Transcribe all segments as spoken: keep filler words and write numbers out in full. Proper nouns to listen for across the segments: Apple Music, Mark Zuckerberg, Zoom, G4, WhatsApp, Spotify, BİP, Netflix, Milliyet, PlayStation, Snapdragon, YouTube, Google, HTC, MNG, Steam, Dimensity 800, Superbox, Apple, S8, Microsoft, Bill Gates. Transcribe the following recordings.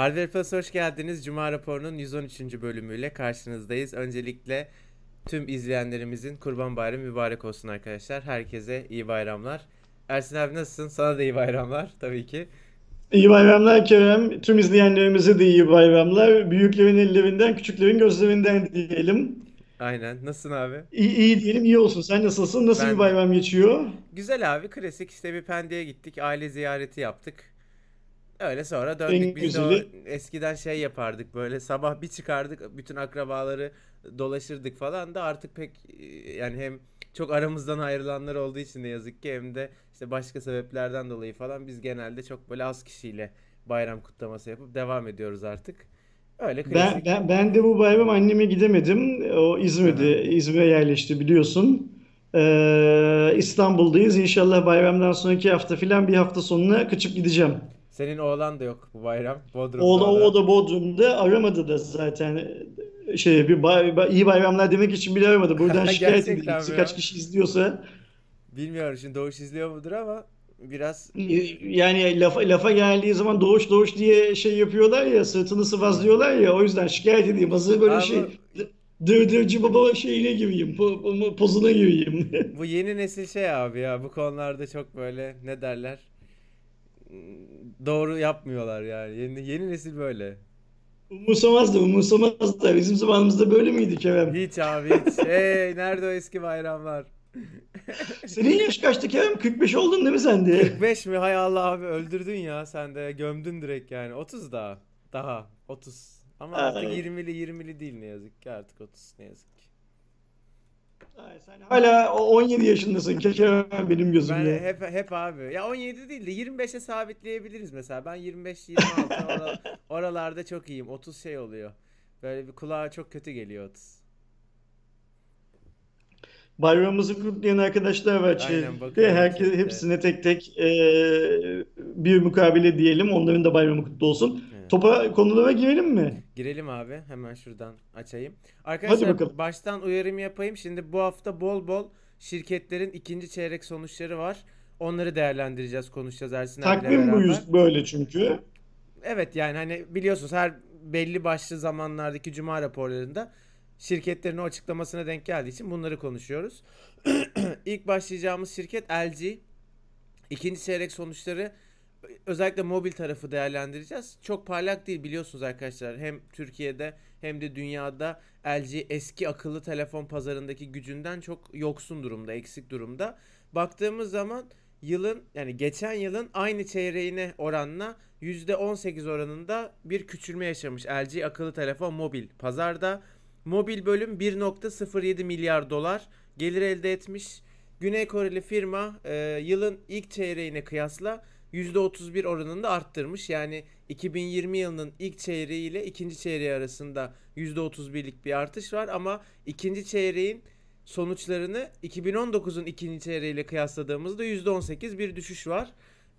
Hardware Plus'a hoş geldiniz. Cuma Raporu'nun yüz on üçüncü bölümüyle karşınızdayız. Öncelikle tüm izleyenlerimizin Kurban Bayramı mübarek olsun arkadaşlar. Herkese iyi bayramlar. Ersin abi nasılsın? Sana da iyi bayramlar tabii ki. İyi bayramlar Kerem. Tüm izleyenlerimize de iyi bayramlar. Büyüklerin ellerinden, küçüklerin gözlerinden diyelim. Aynen. Nasılsın abi? İyi, iyi diyelim, iyi olsun. Sen nasılsın? Nasıl ben... bir bayram geçiyor? Güzel abi. Klasik işte bir pendeye gittik. Aile ziyareti yaptık. Öyle sonra döndük. En biz de eskiden şey yapardık böyle sabah bir çıkardık bütün akrabaları dolaşırdık falan da artık pek yani hem çok aramızdan ayrılanlar olduğu için de yazık ki hem de işte başka sebeplerden dolayı falan biz genelde çok böyle az kişiyle bayram kutlaması yapıp devam ediyoruz artık. Öyle klasik. Ben, ben, ben de bu bayram anneme gidemedim. O İzmir'de, İzmir'e yerleşti biliyorsun. Ee, İstanbul'dayız. İnşallah bayramdan sonraki hafta filan bir hafta sonuna kaçıp gideceğim. Senin oğlan da yok bu bayram. Bodrum'da. O da, o da Bodrum'da, aramadı da zaten şey bir bay, iyi bayramlar demek için bile aramadı. Buradan şikayet edeyim. Kaç kişi izliyorsa. Bilmiyorum şimdi Doğuş izliyor mudur ama biraz yani lafa, lafa geldiği zaman Doğuş Doğuş diye şey yapıyorlar ya, sırtını sıvazlıyorlar ya, o yüzden şikayet edeyim. Hazır böyle abi, şey dövdürcü baba şeyine gireyim, po, pozuna gireyim. Bu yeni nesil şey abi ya, bu konularda çok böyle ne derler? Doğru yapmıyorlar yani. Yeni, yeni nesil böyle. Umursamaz da umursamaz da. Bizim zamanımızda böyle miydi Kerem? Hiç abi hiç. Hey nerede o eski bayramlar? Senin yaş kaçtı Kerem? kırk beş oldun değil mi sen de? kırk beş mi? Hay Allah abi öldürdün ya sen de. Gömdün direkt yani. otuz daha. Daha. otuz. Ama artık yirmili yirmili değil ne yazık ki. Artık otuz ne yazık ki. Ay, sen hala on yedi yaşındasın. Keşke benim gözümle. Ben hep, hep abi. Ya on yedi değil de yirmi beşe sabitleyebiliriz mesela. Ben yirmi beş yirmi altı oral, oralarda çok iyiyim. otuz şey oluyor. Böyle bir kulağa çok kötü geliyor otuz. Bayramımızı kutlayan arkadaşlar var. Aynen, bakıyorum. Herkes, hepsine tek tek e, bir mukabele diyelim. Onların da bayramı kutlu olsun. Evet. Topa konulara girelim mi? Girelim abi. Hemen şuradan açayım. Arkadaşlar baştan uyarımı yapayım. Şimdi bu hafta bol bol şirketlerin ikinci çeyrek sonuçları var. Onları değerlendireceğiz, konuşacağız Ersin abiyle beraber. Takvim bu yüz böyle çünkü. Evet yani hani biliyorsunuz her belli başlı zamanlardaki cuma raporlarında şirketlerin o açıklamasına denk geldiği için bunları konuşuyoruz. İlk başlayacağımız şirket L G. İkinci çeyrek sonuçları özellikle mobil tarafı değerlendireceğiz. Çok parlak değil biliyorsunuz arkadaşlar. Hem Türkiye'de hem de dünyada L G eski akıllı telefon pazarındaki gücünden çok yoksun durumda, eksik durumda. Baktığımız zaman yılın yani geçen yılın aynı çeyreğine oranla yüzde on sekiz oranında bir küçülme yaşamış L G akıllı telefon mobil pazarda. Mobil bölüm bir nokta sıfır yedi milyar dolar gelir elde etmiş. Güney Koreli firma e, yılın ilk çeyreğine kıyasla yüzde otuz bir oranında arttırmış. Yani iki bin yirmi yılının ilk çeyreği ile ikinci çeyreği arasında yüzde otuz birlik bir artış var. Ama ikinci çeyreğin sonuçlarını iki bin on dokuzun ikinci çeyreği ile kıyasladığımızda yüzde on sekiz bir düşüş var.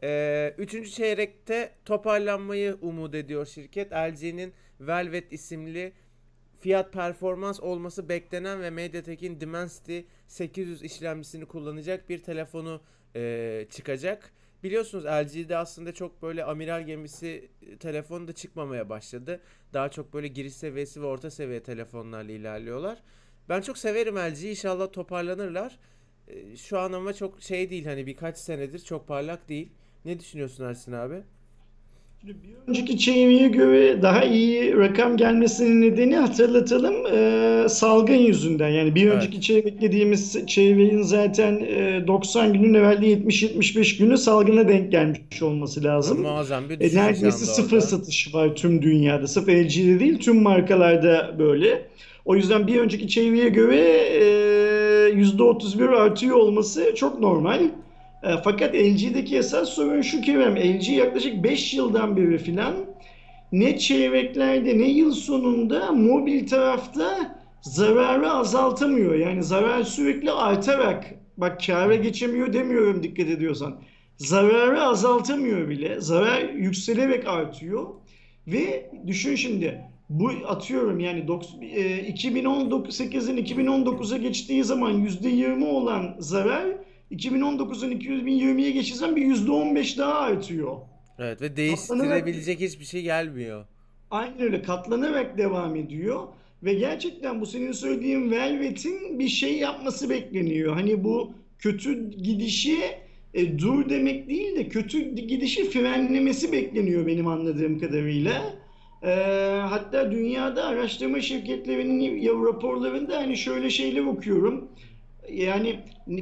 E, üçüncü çeyrekte toparlanmayı umut ediyor şirket. L G'nin Velvet isimli fiyat performans olması beklenen ve MediaTek'in Dimensity sekiz yüz işlemcisini kullanacak bir telefonu e, çıkacak. Biliyorsunuz L G'de aslında çok böyle amiral gemisi telefonu da çıkmamaya başladı. Daha çok böyle giriş seviyesi ve orta seviye telefonlarla ilerliyorlar. Ben çok severim L G'yi, inşallah toparlanırlar. E, şu an ama çok şey değil hani birkaç senedir çok parlak değil. Ne düşünüyorsun Ersin abi? Bir önceki çeyreğe göre daha iyi rakam gelmesinin nedeni hatırlatalım e, salgın yüzünden. Yani bir evet. önceki çeyrek dediğimiz çeyreğin zaten e, doksan günün evvelde yetmiş yetmiş beş günü salgına denk gelmiş olması lazım. Muazzam bir düşüş. E, neredeyse sıfır orada. Satış var tüm dünyada. Sırf L G'de değil tüm markalarda böyle. O yüzden bir önceki çeyreğe göre e, yüzde otuz bir artıyor olması çok normal. Fakat L G'deki esas sorun şu Kerem, L G yaklaşık beş yıldan beri filan ne çeyreklerde ne yıl sonunda mobil tarafta zararı azaltamıyor. Yani zarar sürekli artarak, bak kâra geçemiyor demiyorum dikkat ediyorsan, zararı azaltamıyor bile, zarar yükselerek artıyor ve düşün şimdi. Bu atıyorum yani iki bin on sekizin iki bin on dokuza geçtiği zaman yüzde yirmi olan zarar iki bin on dokuzun iki bin yirmiye geçirsen bir yüzde on beş daha artıyor. Evet ve değiştirebilecek katlanarak, hiçbir şey gelmiyor. Aynen öyle, katlanarak devam ediyor. Ve gerçekten bu senin söylediğin Velvet'in bir şey yapması bekleniyor. Hani bu kötü gidişi e, dur demek değil de kötü gidişi frenlemesi bekleniyor benim anladığım kadarıyla. E, hatta dünyada araştırma şirketlerinin raporlarında hani şöyle şeyler okuyorum. Yani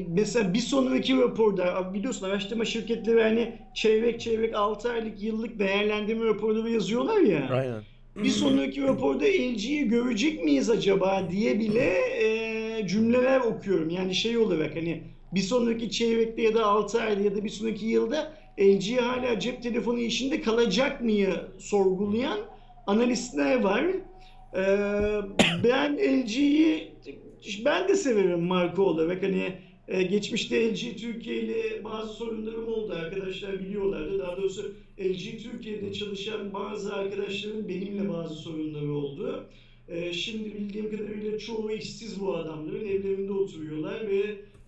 mesela bir sonraki raporda biliyorsun araştırma şirketleri hani çeyrek çeyrek altı aylık yıllık değerlendirme raporları yazıyorlar ya. Aynen. Bir sonraki raporda L G'yi görecek miyiz acaba diye bile e, cümleler okuyorum. Yani şey olarak hani bir sonraki çeyrekte ya da altı ayda ya da bir sonraki yılda L G hala cep telefonu işinde kalacak mıyı sorgulayan analistler var. E, ben L G'yi ben de severim marka olarak. Hani e, geçmişte L G Türkiye ile bazı sorunlarım oldu, arkadaşlar biliyorlardı. Daha doğrusu L G Türkiye'de çalışan bazı arkadaşların benimle bazı sorunları oldu. E, şimdi bildiğim kadarıyla çoğu işsiz bu adamların, evlerinde oturuyorlar ve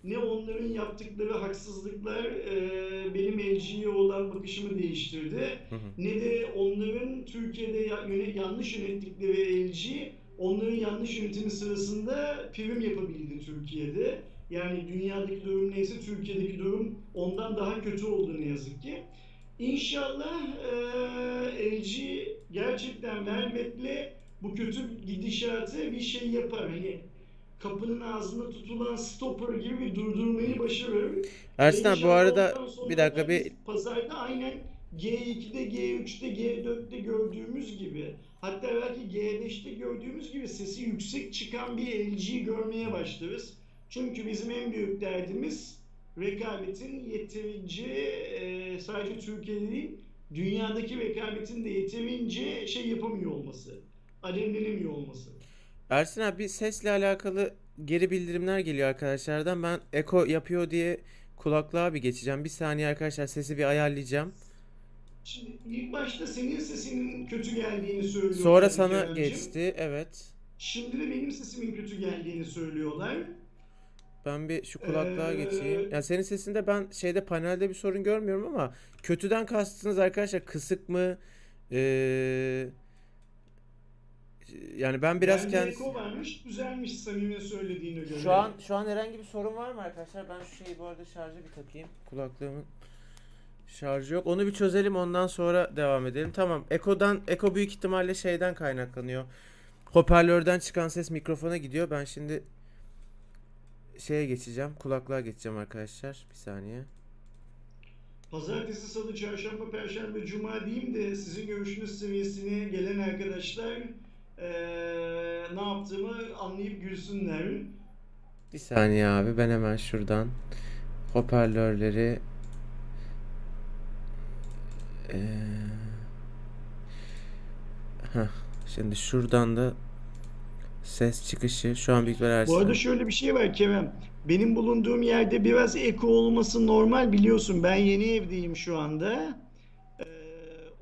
ne onların yaptıkları haksızlıklar e, benim L G'ye olan bakışımı değiştirdi, hı hı. ne de onların Türkiye'de yanlış yönettikleri L G onların yanlış yönetimi sırasında prim yapabildi Türkiye'de. Yani dünyadaki durum neyse Türkiye'deki durum ondan daha kötü oldu ne yazık ki. İnşallah e, L G gerçekten Velvet'le bu kötü gidişatı bir şey yapar. Hani kapının ağzına tutulan stopper gibi bir durdurmayı başarır. Ersin abi bu arada bir dakika bir... Pazarda aynen G iki'de, G üç'te, G dört'te gördüğümüz gibi, hatta belki G beş'te gördüğümüz gibi sesi yüksek çıkan bir L G görmeye başlarız. Çünkü bizim en büyük derdimiz rekabetin yeterince, e, sadece Türkiye'de değil, dünyadaki rekabetin de yeterince şey yapamıyor olması, alemlenemiyor olması. Ersin abi sesle alakalı geri bildirimler geliyor arkadaşlardan. Ben eko yapıyor diye kulaklığa bir geçeceğim. Bir saniye arkadaşlar, sesi bir ayarlayacağım. Şimdi ilk başta senin sesinin kötü geldiğini söylüyorlar. Sonra sana Kerem'cim geçti, evet. Şimdi de benim sesimin kötü geldiğini söylüyorlar. Ben bir şu kulaklığa ee... geçeyim. Yani senin sesinde ben şeyde panelde bir sorun görmüyorum ama kötüden kastınız arkadaşlar kısık mı? Ee... Yani ben biraz yani kendisi... eko varmış, düzelmiş samimi söylediğine göre. Şu an, şu an herhangi bir sorun var mı arkadaşlar? Ben şu şeyi bu arada şarja bir takayım. Kulaklığımın şarjı yok. Onu bir çözelim, ondan sonra devam edelim. Tamam. Eko'dan, eko büyük ihtimalle şeyden kaynaklanıyor. Hoparlörden çıkan ses mikrofona gidiyor. Ben şimdi şeye geçeceğim. Kulaklığa geçeceğim arkadaşlar. Bir saniye. Pazartesi, salı, çarşamba, perşembe, cuma diyeyim de sizin görüşünüz seviyesine gelen arkadaşlar ee, ne yaptığımı anlayıp gülsünler. Bir saniye abi. Ben hemen şuradan hoparlörleri Ee, heh, şimdi şuradan da ses çıkışı şu an büyük Ersin. Bu arada şöyle bir şey var Kerem. Benim bulunduğum yerde biraz eko olması normal, biliyorsun. Ben yeni evdeyim şu anda. Ee,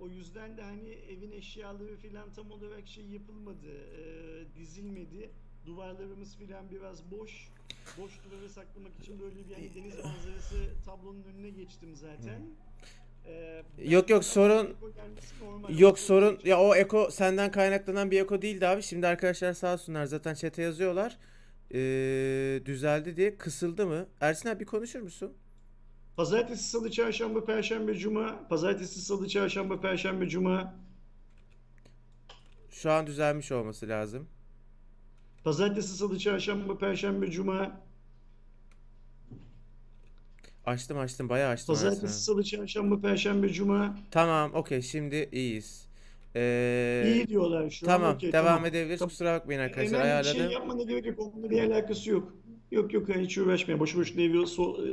o yüzden de hani evin eşyaları falan tam olarak şey yapılmadı, e, dizilmedi. Duvarlarımız filan biraz boş. Boş duvarı saklamak için böyle bir yani deniz manzarası tablonun önüne geçtim zaten. Hmm. Ben yok yok sorun yok sorun ya, o eko senden kaynaklanan bir eko değildi abi. Şimdi arkadaşlar sağ olsunlar zaten chat'e yazıyorlar ee, düzeldi diye. Kısıldı mı Ersin abi, bir konuşur musun? Pazartesi, salı, çarşamba, perşembe, cuma. Pazartesi, salı, çarşamba, perşembe, cuma. Şu an düzelmiş olması lazım. Pazartesi, salı, çarşamba, perşembe, cuma. Açtım açtım bayağı açtım. Pazartesi, salı, çarşamba, perşembe, cuma. Tamam, okey, şimdi iyiyiz. Ee, İyi diyorlar şu tamam, an. Okay, devam tamam, devam edebiliriz. Tamam. Kusura bakmayın arkadaşlar, hemen ayarladım. Hemen bir şey yapmana gerek yok, onunla bir alakası yok. Yok yok, hiç uğraşmayalım. Boşu boşuna evi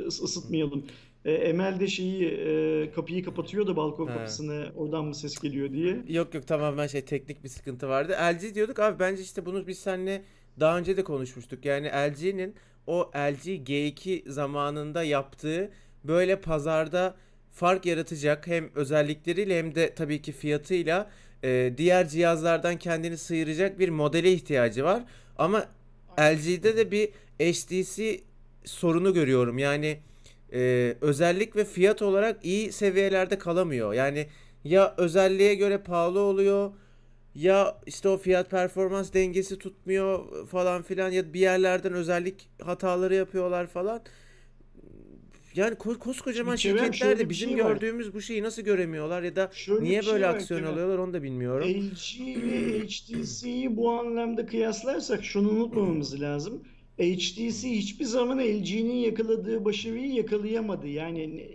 ısıtmayalım. E, Emel de şeyi e, kapıyı kapatıyor da balkon ha. kapısını, oradan mı ses geliyor diye. Yok yok, tamamen şey teknik bir sıkıntı vardı. L G diyorduk abi, bence işte bunu biz seninle daha önce de konuşmuştuk. Yani L G'nin o L G G iki zamanında yaptığı böyle pazarda fark yaratacak hem özellikleriyle hem de tabii ki fiyatıyla e, diğer cihazlardan kendini sıyıracak bir modele ihtiyacı var. Ama L G'de de bir H T C sorunu görüyorum. Yani e, özellik ve fiyat olarak iyi seviyelerde kalamıyor. Yani ya özelliğe göre pahalı oluyor, ya işte o fiyat performans dengesi tutmuyor falan filan, ya bir yerlerden özellik hataları yapıyorlar falan. Yani koskocaman şirketler de bizim şey gördüğümüz var. Bu şeyi nasıl göremiyorlar ya da şöyle niye böyle şey aksiyon var, alıyorlar onu da bilmiyorum. L G ile H T C'yi bu anlamda kıyaslarsak şunu unutmamamız lazım. H T C hiçbir zaman L G'nin yakaladığı başarıyı yakalayamadı. Yani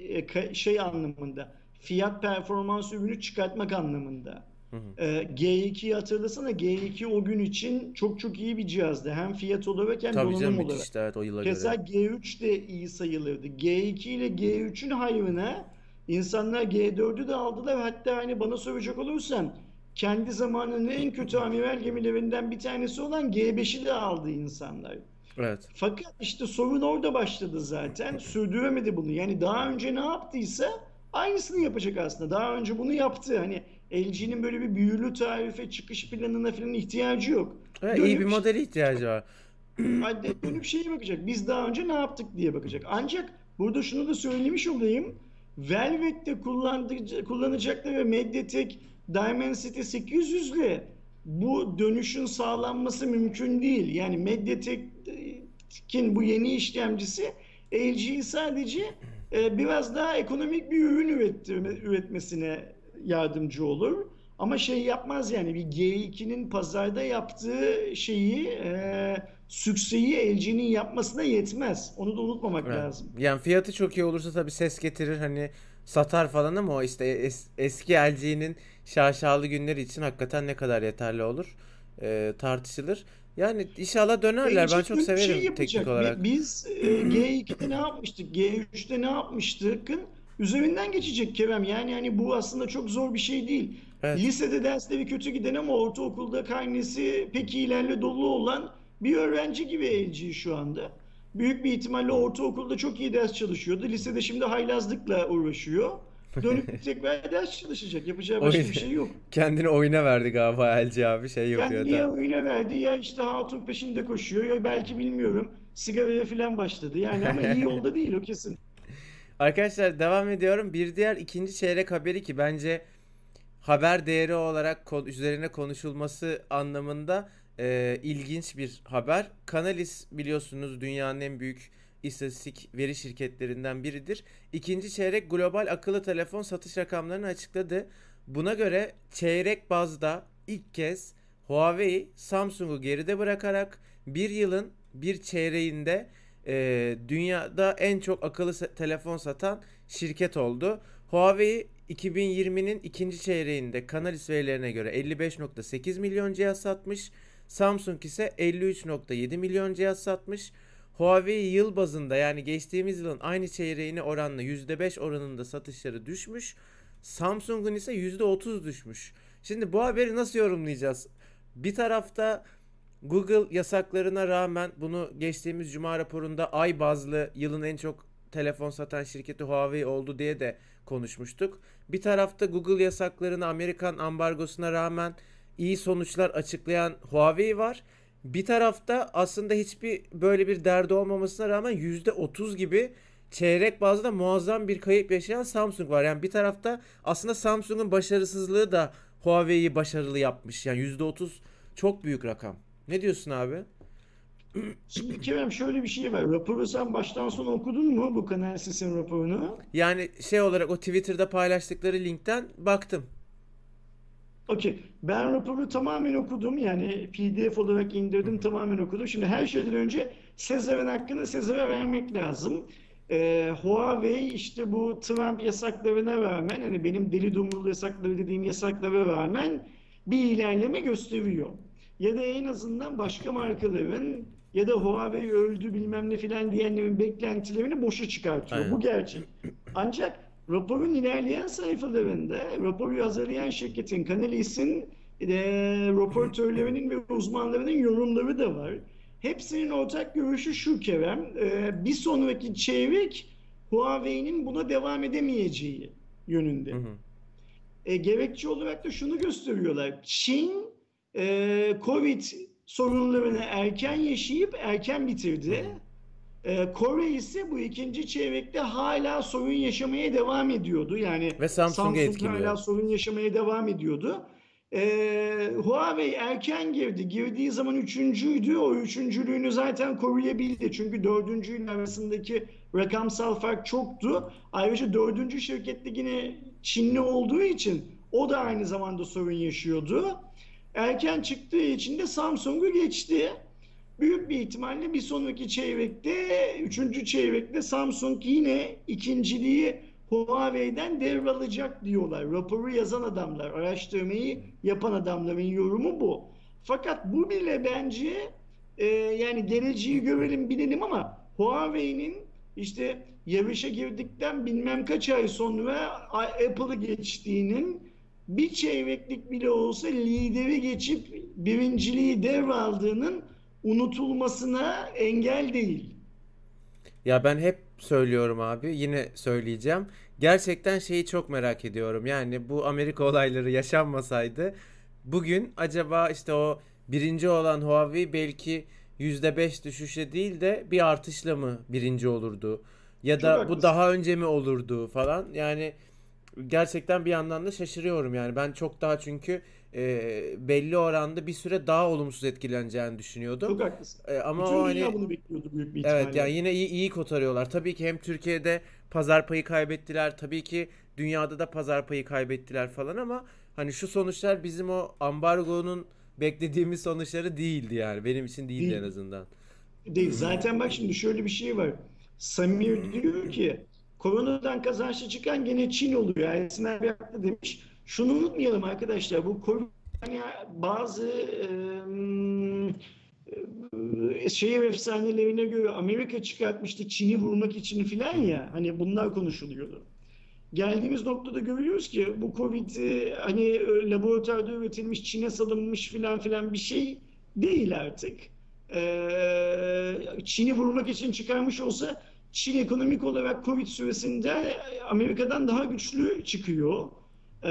şey anlamında, fiyat performans ürünü çıkartmak anlamında. Hı hı. G iki'yi hatırlasana, G iki o gün için çok çok iyi bir cihazdı. Hem fiyat olarak hem tabii donanım olarak. İşte, evet, o yıla mesela göre. G üç de iyi sayılırdı. G iki ile G üçün hayrına insanlar G dördü de aldılar. Hatta hani bana soracak olursan kendi zamanının en kötü amiral gemilerinden bir tanesi olan G beşi de aldı insanlar. Evet. Fakat işte sorun orada başladı zaten. Sürdüremedi bunu. Yani daha önce ne yaptıysa aynısını yapacak aslında. Daha önce bunu yaptı. Hani L G'nin böyle bir büyülü tarife, çıkış planına falan ihtiyacı yok. Evet, iyi bir modele ihtiyacı var. Dönüp şeye bakacak. Biz daha önce ne yaptık diye bakacak. Ancak burada şunu da söylemiş olayım. Velvet'te kullanacakları MediaTek Dimensity sekiz yüz ile bu dönüşün sağlanması mümkün değil. Yani MediaTek'in bu yeni işlemcisi L G'yi sadece biraz daha ekonomik bir ürün üretmesine yardımcı olur. Ama şey yapmaz yani, bir G ikinin pazarda yaptığı şeyi, e, sükseyi L G'nin yapmasına yetmez. Onu da unutmamak evet. lazım. Yani fiyatı çok iyi olursa tabii ses getirir, hani satar falan, ama o işte es, eski L G'nin şaşalı günleri için hakikaten ne kadar yeterli olur e, tartışılır. Yani inşallah dönerler. L G ben çok severim şey teknik olarak. Biz e, G ikide ne yapmıştık? G üçte ne yapmıştık? Üzerinden geçecek Kerem. Yani hani bu aslında çok zor bir şey değil. Evet. Lisede dersleri kötü giden ama ortaokulda karnesi pek iyilerle dolu olan bir öğrenci gibi L G şu anda. Büyük bir ihtimalle ortaokulda çok iyi ders çalışıyordu. Lisede şimdi haylazlıkla uğraşıyor. Dönüp tekrar ders çalışacak. Yapacağı başka oyun, bir şey yok. Kendini oyuna verdi galiba L G abi. Şey yapıyor. Kendini oyuna verdi. Ya işte hatun peşinde koşuyor. Ya belki bilmiyorum. Sigaraya falan başladı. Yani ama iyi yolda değil o kesin. Arkadaşlar devam ediyorum. Bir diğer ikinci çeyrek haberi ki bence haber değeri olarak kon- üzerine konuşulması anlamında e, ilginç bir haber. Canalys biliyorsunuz dünyanın en büyük istatistik veri şirketlerinden biridir. İkinci çeyrek global akıllı telefon satış rakamlarını açıkladı. Buna göre çeyrek bazda ilk kez Huawei, Samsung'u geride bırakarak bir yılın bir çeyreğinde Ee, dünyada en çok akıllı telefon satan şirket oldu. Huawei iki bin yirminin ikinci çeyreğinde Canalys verilerine göre elli beş nokta sekiz milyon cihaz satmış. Samsung ise elli üç nokta yedi milyon cihaz satmış. Huawei yıl bazında, yani geçtiğimiz yılın aynı çeyreğine oranla yüzde beş oranında satışları düşmüş. Samsung'un ise yüzde otuz düşmüş. Şimdi bu haberi nasıl yorumlayacağız? Bir tarafta Google yasaklarına rağmen, bunu geçtiğimiz Cuma raporunda ay bazlı yılın en çok telefon satan şirketi Huawei oldu diye de konuşmuştuk. Bir tarafta Google yasaklarına, Amerikan ambargosuna rağmen iyi sonuçlar açıklayan Huawei var. Bir tarafta aslında hiçbir böyle bir derdi olmamasına rağmen yüzde otuz gibi çeyrek bazda muazzam bir kayıp yaşayan Samsung var. Yani bir tarafta aslında Samsung'un başarısızlığı da Huawei'yi başarılı yapmış. Yani yüzde otuz çok büyük rakam. Ne diyorsun abi? Şimdi Kerem şöyle bir şey var. Raporu sen baştan sona okudun mu? Bu Canalys'in raporunu. Yani şey olarak o Twitter'da paylaştıkları linkten baktım. Okey. Ben raporu tamamen okudum. Yani P D F olarak indirdim, tamamen okudum. Şimdi her şeyden önce Sezer'in hakkını Sezer'e vermek lazım. Ee, Huawei işte bu Trump yasaklarına rağmen, hani benim deli dumrul yasakları dediğim yasaklara rağmen bir ilerleme gösteriyor. Ya da en azından başka markaların ya da Huawei öldü bilmem ne filan diyenlerin beklentilerini boşa çıkartıyor. Aynen. Bu gerçek. Ancak raporun ilerleyen sayfalarında raporu hazırlayan şirketin, Canalys'in e, raportörlerinin ve uzmanlarının yorumları da var. Hepsinin ortak görüşü şu Kerem, e, bir sonraki çeyrek Huawei'nin buna devam edemeyeceği yönünde. Hı hı. E, gerekçe olarak da şunu gösteriyorlar. Çin Covid sorunlarını erken yaşayıp erken bitirdi. Ee, Kore ise bu ikinci çeyrekte hala sorun yaşamaya devam ediyordu. Yani ve Samsung hala sorun yaşamaya devam ediyordu. Ee, Huawei erken girdi. Girdiği zaman üçüncüydü. O üçüncülüğünü zaten koruyabildi. Çünkü dördüncüyle arasındaki rakamsal fark çoktu. Ayrıca dördüncü şirkette yine Çinli olduğu için o da aynı zamanda sorun yaşıyordu. Erken çıktığı için de Samsung'u geçti. Büyük bir ihtimalle bir sonraki çeyrekte, üçüncü çeyrekte Samsung yine ikinciliği Huawei'den devralacak diyorlar. Raporu yazan adamlar, araştırmayı yapan adamların yorumu bu. Fakat bu bile bence e, yani geleceği görelim bilelim ama Huawei'nin işte yarışa girdikten bilmem kaç ay sonra Apple'ı geçtiğinin, bir çeyreklik bile olsa lideri geçip birinciliği devraldığının unutulmasına engel değil. Ya ben hep söylüyorum abi, yine söyleyeceğim. Gerçekten şeyi çok merak ediyorum. Yani bu Amerika olayları yaşanmasaydı bugün acaba işte o birinci olan Huawei belki yüzde beş düşüşe değil de bir artışla mı birinci olurdu? Ya da çok bu haklısın, daha önce mi olurdu falan. Yani gerçekten bir yandan da şaşırıyorum. Yani ben çok daha çünkü e, belli oranda bir süre daha olumsuz etkileneceğini düşünüyordum. Çok haklısın. E, ama bütün o dünya hani, bunu bekliyordu büyük bir ihtimalle. Evet yani yine iyi, iyi kotarıyorlar. Tabii ki hem Türkiye'de pazar payı kaybettiler. Tabii ki dünyada da pazar payı kaybettiler falan ama hani şu sonuçlar bizim o ambargonun beklediğimiz sonuçları değildi yani. Benim için değildi değil. En azından. Değil. Zaten bak şimdi şöyle bir şey var. Samir diyor ki koronadan kazançlı çıkan gene Çin oluyor. Ersin abi haklı demiş. Şunu unutmayalım arkadaşlar. Bu korona bazı e, şehir efsanelerine göre Amerika çıkartmıştı Çin'i vurmak için filan ya. Hani bunlar konuşuluyordu. Geldiğimiz noktada görüyoruz ki bu Covid e, hani laboratuvarda üretilmiş, Çin'e salınmış filan filan bir şey değil artık. E, Çin'i vurmak için çıkarmış olsa Çin ekonomik olarak Covid süresinde Amerika'dan daha güçlü çıkıyor. Ee,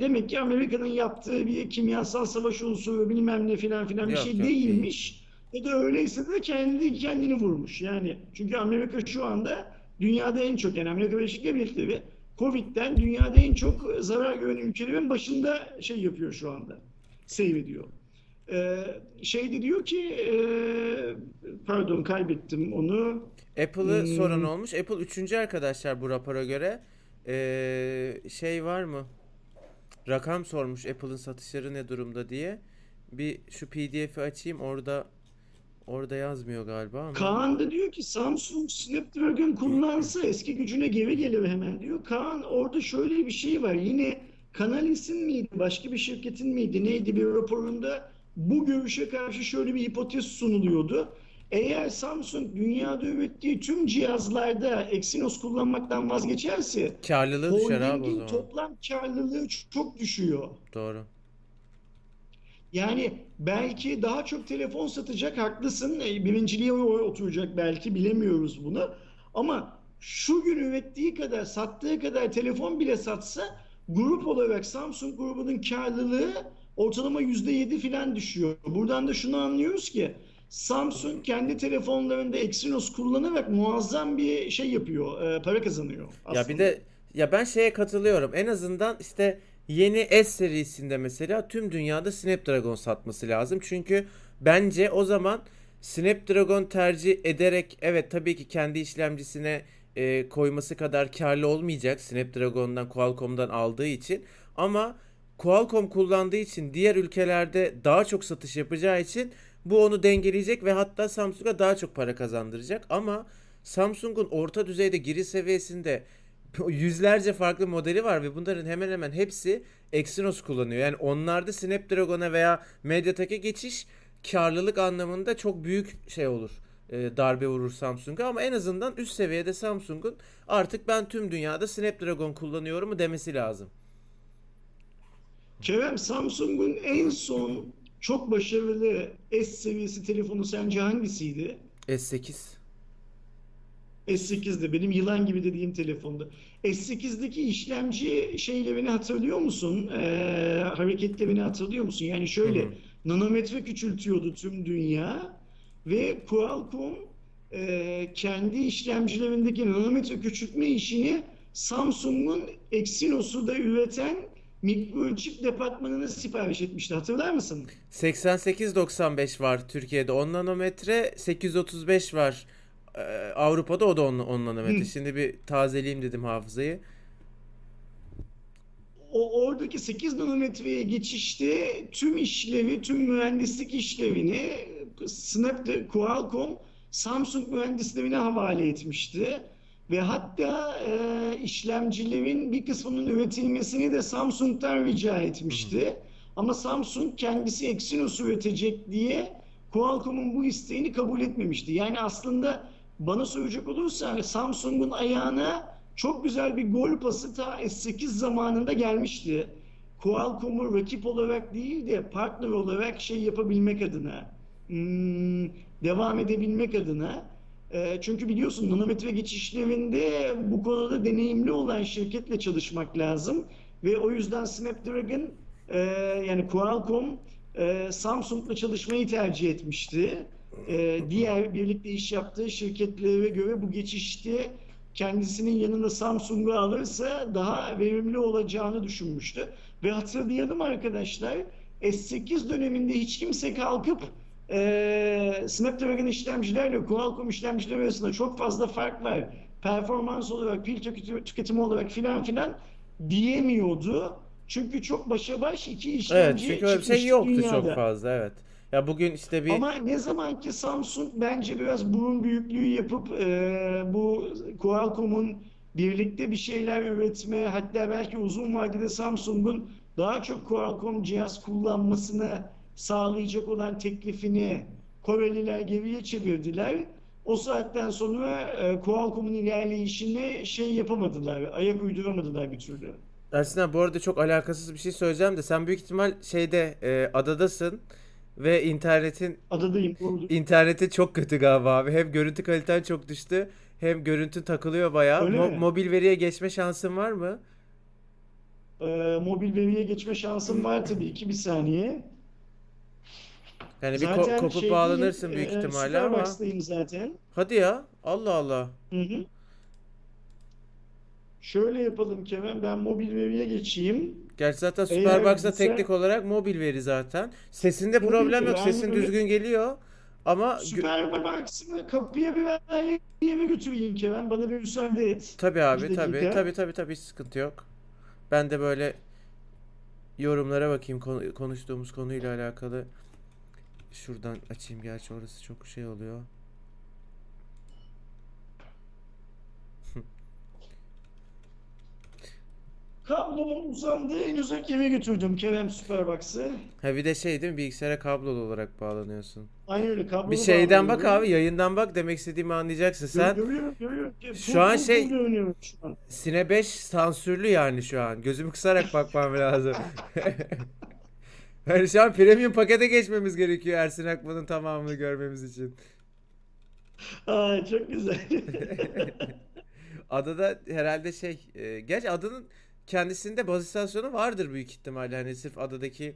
demek ki Amerika'nın yaptığı bir kimyasal savaş unsuru bilmem ne filan filan bir şey değilmiş. Ya da öyleyse de kendi kendini vurmuş. Yani çünkü Amerika şu anda dünyada en çok, yani Amerika Birleşik Devletleri Covid'den dünyada en çok zarar gören ülkelerin başında şey yapıyor şu anda. Seyrediyor. Ee, şey de diyor ki e, pardon kaybettim onu. Apple'ı hmm. soran olmuş. Apple üçüncü arkadaşlar bu rapora göre. Ee, şey var mı? Rakam sormuş Apple'ın satışları ne durumda diye. Bir şu P D F'i açayım, orada orada yazmıyor galiba. Ama. Kaan da diyor ki Samsung Snapdragon kullansa eski gücüne geri gelir hemen diyor. Kaan orada şöyle bir şey var. Yine Canalys'in miydi? Başka bir şirketin miydi? Neydi? Bir raporunda bu görüşe karşı şöyle bir hipotez sunuluyordu. Eğer Samsung dünyada ürettiği tüm cihazlarda Exynos kullanmaktan vazgeçerse karlılığı düşer abi o zaman. Toplam karlılığı çok düşüyor. Doğru. Yani belki daha çok telefon satacak, haklısın. Birinciliğe oturacak belki, bilemiyoruz bunu. Ama şu gün ürettiği kadar, sattığı kadar telefon bile satsa grup olarak Samsung grubunun karlılığı ortalama yüzde yedi falan düşüyor. Buradan da şunu anlıyoruz ki Samsung kendi telefonlarında Exynos kullanarak muazzam bir şey yapıyor, para kazanıyor aslında. Ya bir de ya ben şeye katılıyorum. En azından işte yeni S serisinde mesela tüm dünyada Snapdragon satması lazım. Çünkü bence o zaman Snapdragon tercih ederek, evet tabii ki kendi işlemcisine e, koyması kadar karlı olmayacak Snapdragon'dan, Qualcomm'dan aldığı için, ama Qualcomm kullandığı için diğer ülkelerde daha çok satış yapacağı için bu onu dengeleyecek ve hatta Samsung'a daha çok para kazandıracak. Ama Samsung'un orta düzeyde giriş seviyesinde yüzlerce farklı modeli var ve bunların hemen hemen hepsi Exynos kullanıyor. Yani onlarda Snapdragon'a veya MediaTek'e geçiş karlılık anlamında çok büyük şey olur. E, darbe vurur Samsung'a, ama en azından üst seviyede Samsung'un artık ben tüm dünyada Snapdragon kullanıyorum mu demesi lazım. Kerem, Samsung'un en son çok başarılı S seviyesi telefonu sence hangisiydi? S sekiz. S sekiz'de benim yılan gibi dediğim telefonda. S sekiz'deki işlemci şeylerini hatırlıyor musun? Ee, hareketlerini hatırlıyor musun? Yani şöyle, hı-hı, nanometre küçültüyordu tüm dünya ve Qualcomm e, kendi işlemcilerindeki nanometre küçültme işini Samsung'un Exynos'u da üreten mikroçip departmanına sipariş etmişti. Hatırlar mısın? seksen sekiz doksan beş var Türkiye'de on nanometre, sekiz yüz otuz beş var ee, Avrupa'da, o da on nanometre. Hı. Şimdi bir tazeleyeyim dedim hafızayı. O oradaki sekiz nanometreye geçişte tüm işlevi, tüm mühendislik işlevini Snapdragon, Qualcomm, Samsung mühendislerine havale etmişti. Ve hatta e, işlemcilerin bir kısmının üretilmesini de Samsung'dan rica etmişti. Hı. Ama Samsung kendisi Exynos üretecek diye Qualcomm'un bu isteğini kabul etmemişti. Yani aslında bana soracak olursa Samsung'un ayağına çok güzel bir gol pası ta S sekiz zamanında gelmişti. Qualcomm'u rakip olarak değil de partner olarak şey yapabilmek adına, hmm, devam edebilmek adına. Çünkü biliyorsun nanometre geçişlerinde bu konuda deneyimli olan şirketle çalışmak lazım ve o yüzden Snapdragon yani Qualcomm Samsung'la çalışmayı tercih etmişti. Diğer birlikte iş yaptığı şirketlere göre bu geçişte kendisinin yanında Samsung'u alırsa daha verimli olacağını düşünmüştü. Ve hatırlayalım arkadaşlar, S sekiz döneminde hiç kimse kalkıp Ee, Snapdragon işlemcilerle Qualcomm işlemcileri arasında çok fazla fark var, performans olarak, pil tüketimi olarak filan filan diyemiyordu. Çünkü çok başa baş iki işlemci çıkmıştı. Evet, çünkü şey yoktu dünyada çok fazla, evet. Ya bugün işte bir... Ama ne zaman ki Samsung bence biraz burun büyüklüğü yapıp e, bu Qualcomm'un birlikte bir şeyler üretme, hatta belki uzun vadede Samsung'un daha çok Qualcomm cihaz kullanmasına sağlayacak olan teklifini Koreliler geriye çevirdiler. O saatten sonra e, Qualcomm'un ilerleyişini şey yapamadılar, ayak uyduramadılar bir türlü. Ersin abi, bu arada çok alakasız bir şey söyleyeceğim de sen büyük ihtimal şeyde e, adadasın ve internetin... Adadayım. İnterneti çok kötü galiba abi. Hem görüntü kaliten çok düştü, hem görüntün takılıyor bayağı. Mo- mobil veriye geçme şansın var mı? E, mobil veriye geçme şansım var tabii ki, bir saniye. Yani zaten bir ko- kopup şey bağlanırsın büyük e, ihtimalle ama. Starbucks'tayım zaten. Hadi ya. Allah Allah. Hı hı. Şöyle yapalım Kerem. Ben mobil veriye geçeyim. Gerçi zaten Starbucks'ta teknik sen... olarak mobil veri zaten. Sesinde mobil problem yok. Sesin yani düzgün böyle... geliyor. Ama Starbucks'ı kapıya bir ver, eve götüreyim Kerem. Bana bir müsaade et. Tabii abi tabii. Tabii tabii tabii. Hiç sıkıntı yok. Ben de böyle yorumlara bakayım konu- konuştuğumuz konuyla alakalı. Şuradan açayım, gerçi orası çok şey oluyor. Kablomun uzandığı en uzak eve götürdüm Kerem Superbox'ı. Ha bir de şey değil mi, bilgisayara kablolu olarak bağlanıyorsun. Aynen öyle, kablolu. Bir şeyden bak abi, yayından bak, demek istediğimi anlayacaksın sen. Görüyorum görüyorum. Şu, şu an şey şu an. Sine beş sansürlü yani şu an. Gözümü kısarak bakmam lazım. Yani şu an premium pakete geçmemiz gerekiyor Ersin Akman'ın tamamını görmemiz için. Ay çok güzel. Adada herhalde şey, e, gerçi adanın kendisinde baz istasyonu vardır büyük ihtimalle. Hani sırf adadaki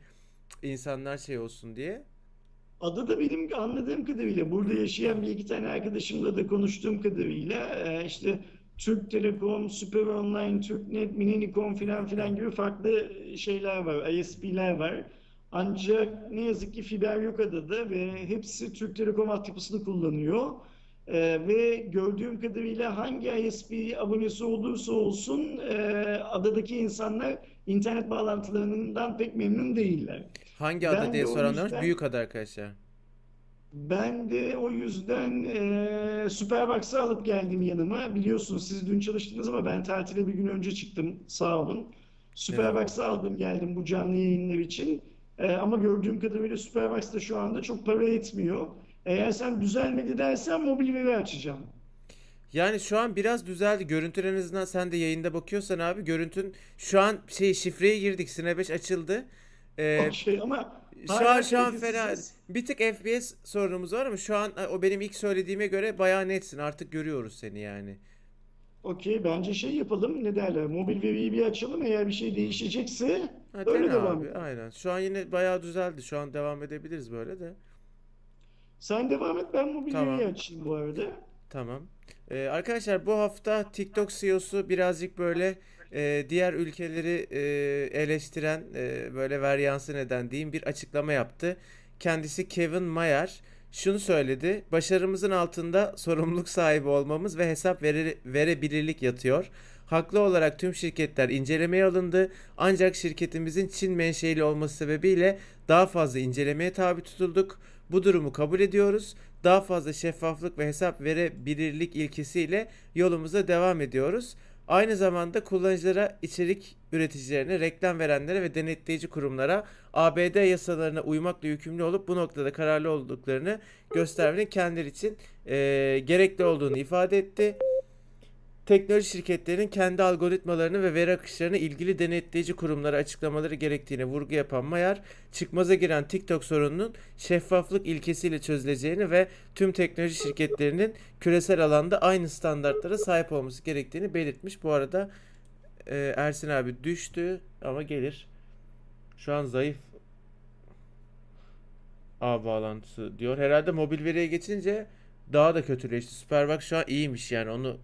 insanlar şey olsun diye. Adada benim anladığım kadarıyla, burada yaşayan bir iki tane arkadaşımla da konuştuğum kadarıyla e, işte Türk Telekom, Süper Online, TürkNet, Mininicom filan filan gibi farklı şeyler var, I S P'ler var. Ancak ne yazık ki fiber yok adada ve hepsi Türk Telekom altyapısını kullanıyor. Ee, ve gördüğüm kadarıyla hangi I S P abonesi olursa olsun e, adadaki insanlar internet bağlantılarından pek memnun değiller. Hangi ada diye soranlar yüzden... büyük ada arkadaşlar. Ben de o yüzden e, Superbox'ı alıp geldim yanıma. Biliyorsunuz siz dün çalıştınız ama ben tatile bir gün önce çıktım, sağ olun. Superbox'ı evet. aldım geldim bu canlı yayınlar için. E, ama gördüğüm kadarıyla Superbox'da şu anda çok para etmiyor. Eğer sen düzelmedi dersen mobil veri açacağım. Yani şu an biraz düzeldi. Görüntün en azından, sen de yayında bakıyorsan abi, görüntün şu an şey, şifreye girdik, Sine beş açıldı. Ee, şey ama şu an şu an fena. Bir tık F P S sorunumuz var ama şu an o benim ilk söylediğime göre bayağı netsin. Artık görüyoruz seni yani. Okey, bence şey yapalım, ne derler? Mobil veriyi bir açalım, eğer bir şey değişecekse ha, öyle devam. Abi, aynen. Şu an yine bayağı düzeldi. Şu an devam edebiliriz böyle de. Sen devam et, ben mobilyayı tamam. açayım bu arada. Tamam. Ee, arkadaşlar bu hafta TikTok C E O'su birazcık böyle e, diğer ülkeleri e, eleştiren e, böyle varyansı neden diyeyim bir açıklama yaptı. Kendisi Kevin Mayer şunu söyledi. Başarımızın altında sorumluluk sahibi olmamız ve hesap veri, verebilirlik yatıyor. Haklı olarak tüm şirketler incelemeye alındı. Ancak şirketimizin Çin menşeili olması sebebiyle daha fazla incelemeye tabi tutulduk. Bu durumu kabul ediyoruz. Daha fazla şeffaflık ve hesap verebilirlik ilkesiyle yolumuza devam ediyoruz. Aynı zamanda kullanıcılara, içerik üreticilerine, reklam verenlere ve denetleyici kurumlara A B D yasalarına uymakla yükümlü olup bu noktada kararlı olduklarını göstermenin kendileri için e, gerekli olduğunu ifade etti. Teknoloji şirketlerinin kendi algoritmalarını ve veri akışlarını ilgili denetleyici kurumlara açıklamaları gerektiğine vurgu yapan Mayer, çıkmaza giren TikTok sorununun şeffaflık ilkesiyle çözüleceğini ve tüm teknoloji şirketlerinin küresel alanda aynı standartlara sahip olması gerektiğini belirtmiş. Bu arada e, Ersin abi düştü ama gelir. Şu an zayıf ağ bağlantısı diyor. Herhalde mobil veriye geçince daha da kötüleşti. Superbug şu an iyiymiş, yani onu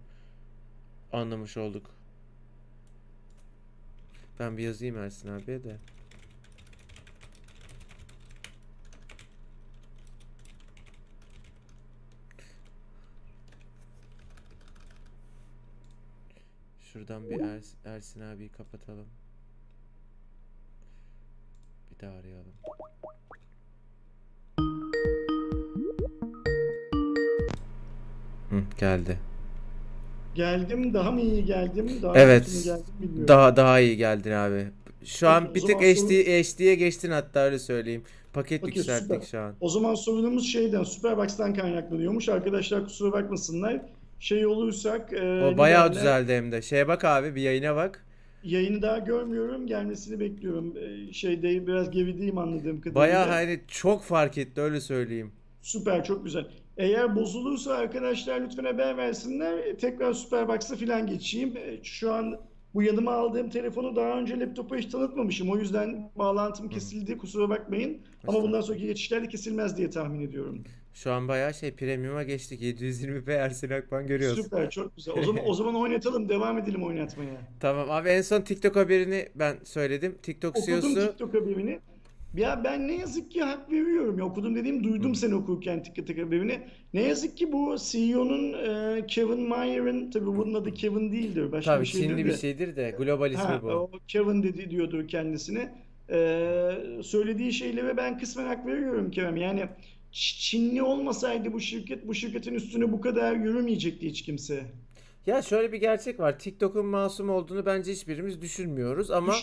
anlamış olduk. Ben bir yazayım Ersin abiye de. Şuradan bir Ers- Ersin abiyi kapatalım. Bir daha arayalım. Hı, geldi. Geldim, daha mı iyi geldim? Daha evet, iyi geldim, bilmiyorum. Daha daha iyi geldin abi. Şu evet, an bir tık H D, sorun... H D'ye geçtin hatta, öyle söyleyeyim. Paket okay, yükselttik şu an. O zaman sorunumuz şeyden, Superbox'tan kaynaklanıyormuş. Arkadaşlar kusura bakmasınlar. Şey olursak... E, o bayağı nedenle... düzeldi hem de. Şeye bak abi, bir yayına bak. Yayını daha görmüyorum, gelmesini bekliyorum. E, şey değil, biraz gerideyim anladığım kadarıyla. Bayağı hani çok fark etti, öyle söyleyeyim. Süper, çok güzel. Eğer bozulursa arkadaşlar lütfen haber versinler. Tekrar Superbox'a falan geçeyim. Şu an bu yanıma aldığım telefonu daha önce laptopa hiç tanıtmamışım. O yüzden bağlantım kesildi. Kusura bakmayın. Ama bundan sonraki geçişler de kesilmez diye tahmin ediyorum. Şu an bayağı şey, premium'a geçtik. yedi yüz yirmi p Ersin Akman görüyoruz. Süper, çok güzel. O zaman o zaman oynatalım. Devam edelim oynatmaya. Tamam abi, en son TikTok haberini ben söyledim. TikTok C E O'su. Okudum TikTok haberini. Ya ben ne yazık ki hak veriyorum. Ya okudum dediğim, duydum seni okurken TikTok haberini. Ne yazık ki bu C E O'nun e, Kevin Mayer'ın, tabii bunun adı Kevin değildir. Başka tabii bir şeydir Çinli de. bir şeydir de global ismi ha, bu. O Kevin dedi diyordu kendisine. Ee, söylediği şeylere ben kısmen hak veriyorum Kerem. Yani Çinli olmasaydı bu şirket, bu şirketin üstüne bu kadar yürümeyecekti hiç kimse. Ya şöyle bir gerçek var. TikTok'un masum olduğunu bence hiçbirimiz düşünmüyoruz ama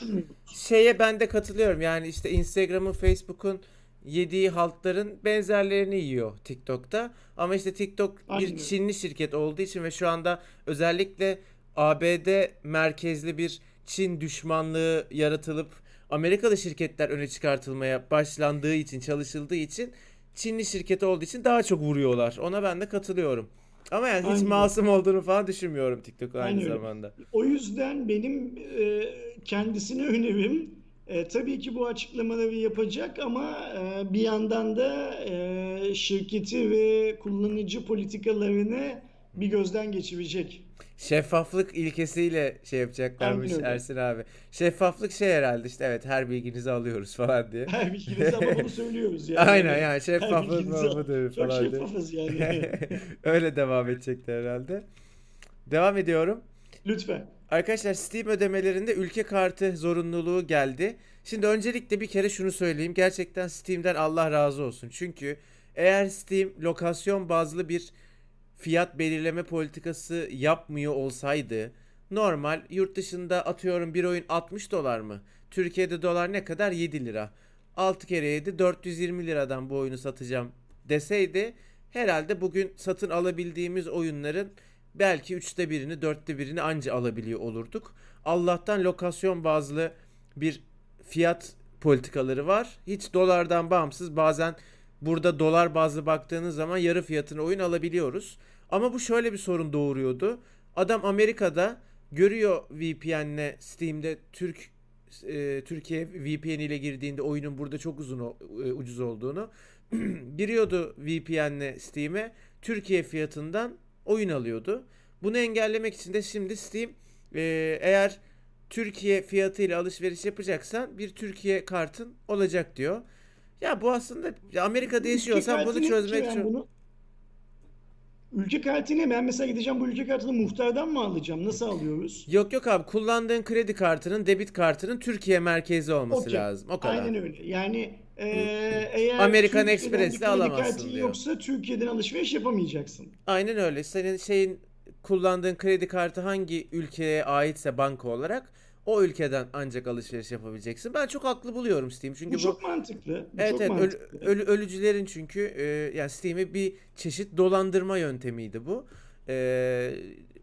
şeye ben de katılıyorum. Yani işte Instagram'ın, Facebook'un yediği haltların benzerlerini yiyor TikTok'ta. Ama işte TikTok Aynen. bir Çinli şirket olduğu için ve şu anda özellikle A B D merkezli bir Çin düşmanlığı yaratılıp Amerikalı şirketler öne çıkartılmaya başlandığı için, çalışıldığı için, Çinli şirket olduğu için daha çok vuruyorlar. Ona ben de katılıyorum. Ama yani hiç Aynen. masum olduğunu falan düşünmüyorum TikTok aynı Aynen. zamanda. O yüzden benim e, kendisine önerim e, tabii ki bu açıklamaları yapacak ama e, bir yandan da e, şirketi ve kullanıcı politikalarını bir gözden geçirecek. Şeffaflık ilkesiyle şey yapacaklarmış Ersin abi. Şeffaflık şey herhalde işte, evet, her bilginizi alıyoruz falan diye. Her bilginizi ama bunu söylüyoruz yani. Aynen yani şeffaflık olmadığı falan diye. Çok şeffafız yani. Öyle devam edecekti herhalde. Devam ediyorum. Lütfen. Arkadaşlar Steam ödemelerinde ülke kartı zorunluluğu geldi. Şimdi öncelikle bir kere şunu söyleyeyim. Gerçekten Steam'den Allah razı olsun. Çünkü eğer Steam lokasyon bazlı bir fiyat belirleme politikası yapmıyor olsaydı, normal yurt dışında atıyorum bir oyun altmış dolar mı? Türkiye'de dolar ne kadar? yedi lira. altı kere yedi dört yüz yirmi liradan bu oyunu satacağım deseydi, herhalde bugün satın alabildiğimiz oyunların belki üçte birini, dörtte birini anca alabiliyor olurduk. Allah'tan lokasyon bazlı bir fiyat politikaları var. Hiç dolardan bağımsız, bazen burada dolar bazlı baktığınız zaman yarı fiyatına oyun alabiliyoruz. Ama bu şöyle bir sorun doğuruyordu. Adam Amerika'da görüyor V P N'le Steam'de Türk e, Türkiye V P N ile girdiğinde oyunun burada çok uzun e, ucuz olduğunu. giriyordu V P N'le Steam'e, Türkiye fiyatından oyun alıyordu. Bunu engellemek için de şimdi Steam e, eğer Türkiye fiyatıyla alışveriş yapacaksan bir Türkiye kartın olacak diyor. Ya bu aslında Amerika'da yaşıyorsan bunu çözmek için... Bunu... Ülke kartı ne? Ben mesela gideceğim bu ülke kartını muhtardan mı alacağım? Nasıl alıyoruz? Yok yok abi, kullandığın kredi kartının, debit kartının Türkiye merkezli olması okay. lazım. O kadar. Aynen öyle. Yani e, eğer American Express'le alamazsın diyor. Yoksa Türkiye'den alışveriş yapamayacaksın. Aynen öyle. Senin şeyin, kullandığın kredi kartı hangi ülkeye aitse banka olarak o ülkeden ancak alışveriş yapabileceksin. Ben çok haklı buluyorum Steam. Çünkü bu çok bu... mantıklı. Bu evet çok evet mantıklı. Ölü, ölü, ölücülerin çünkü e, yani Steam'i bir çeşit dolandırma yöntemiydi bu. E,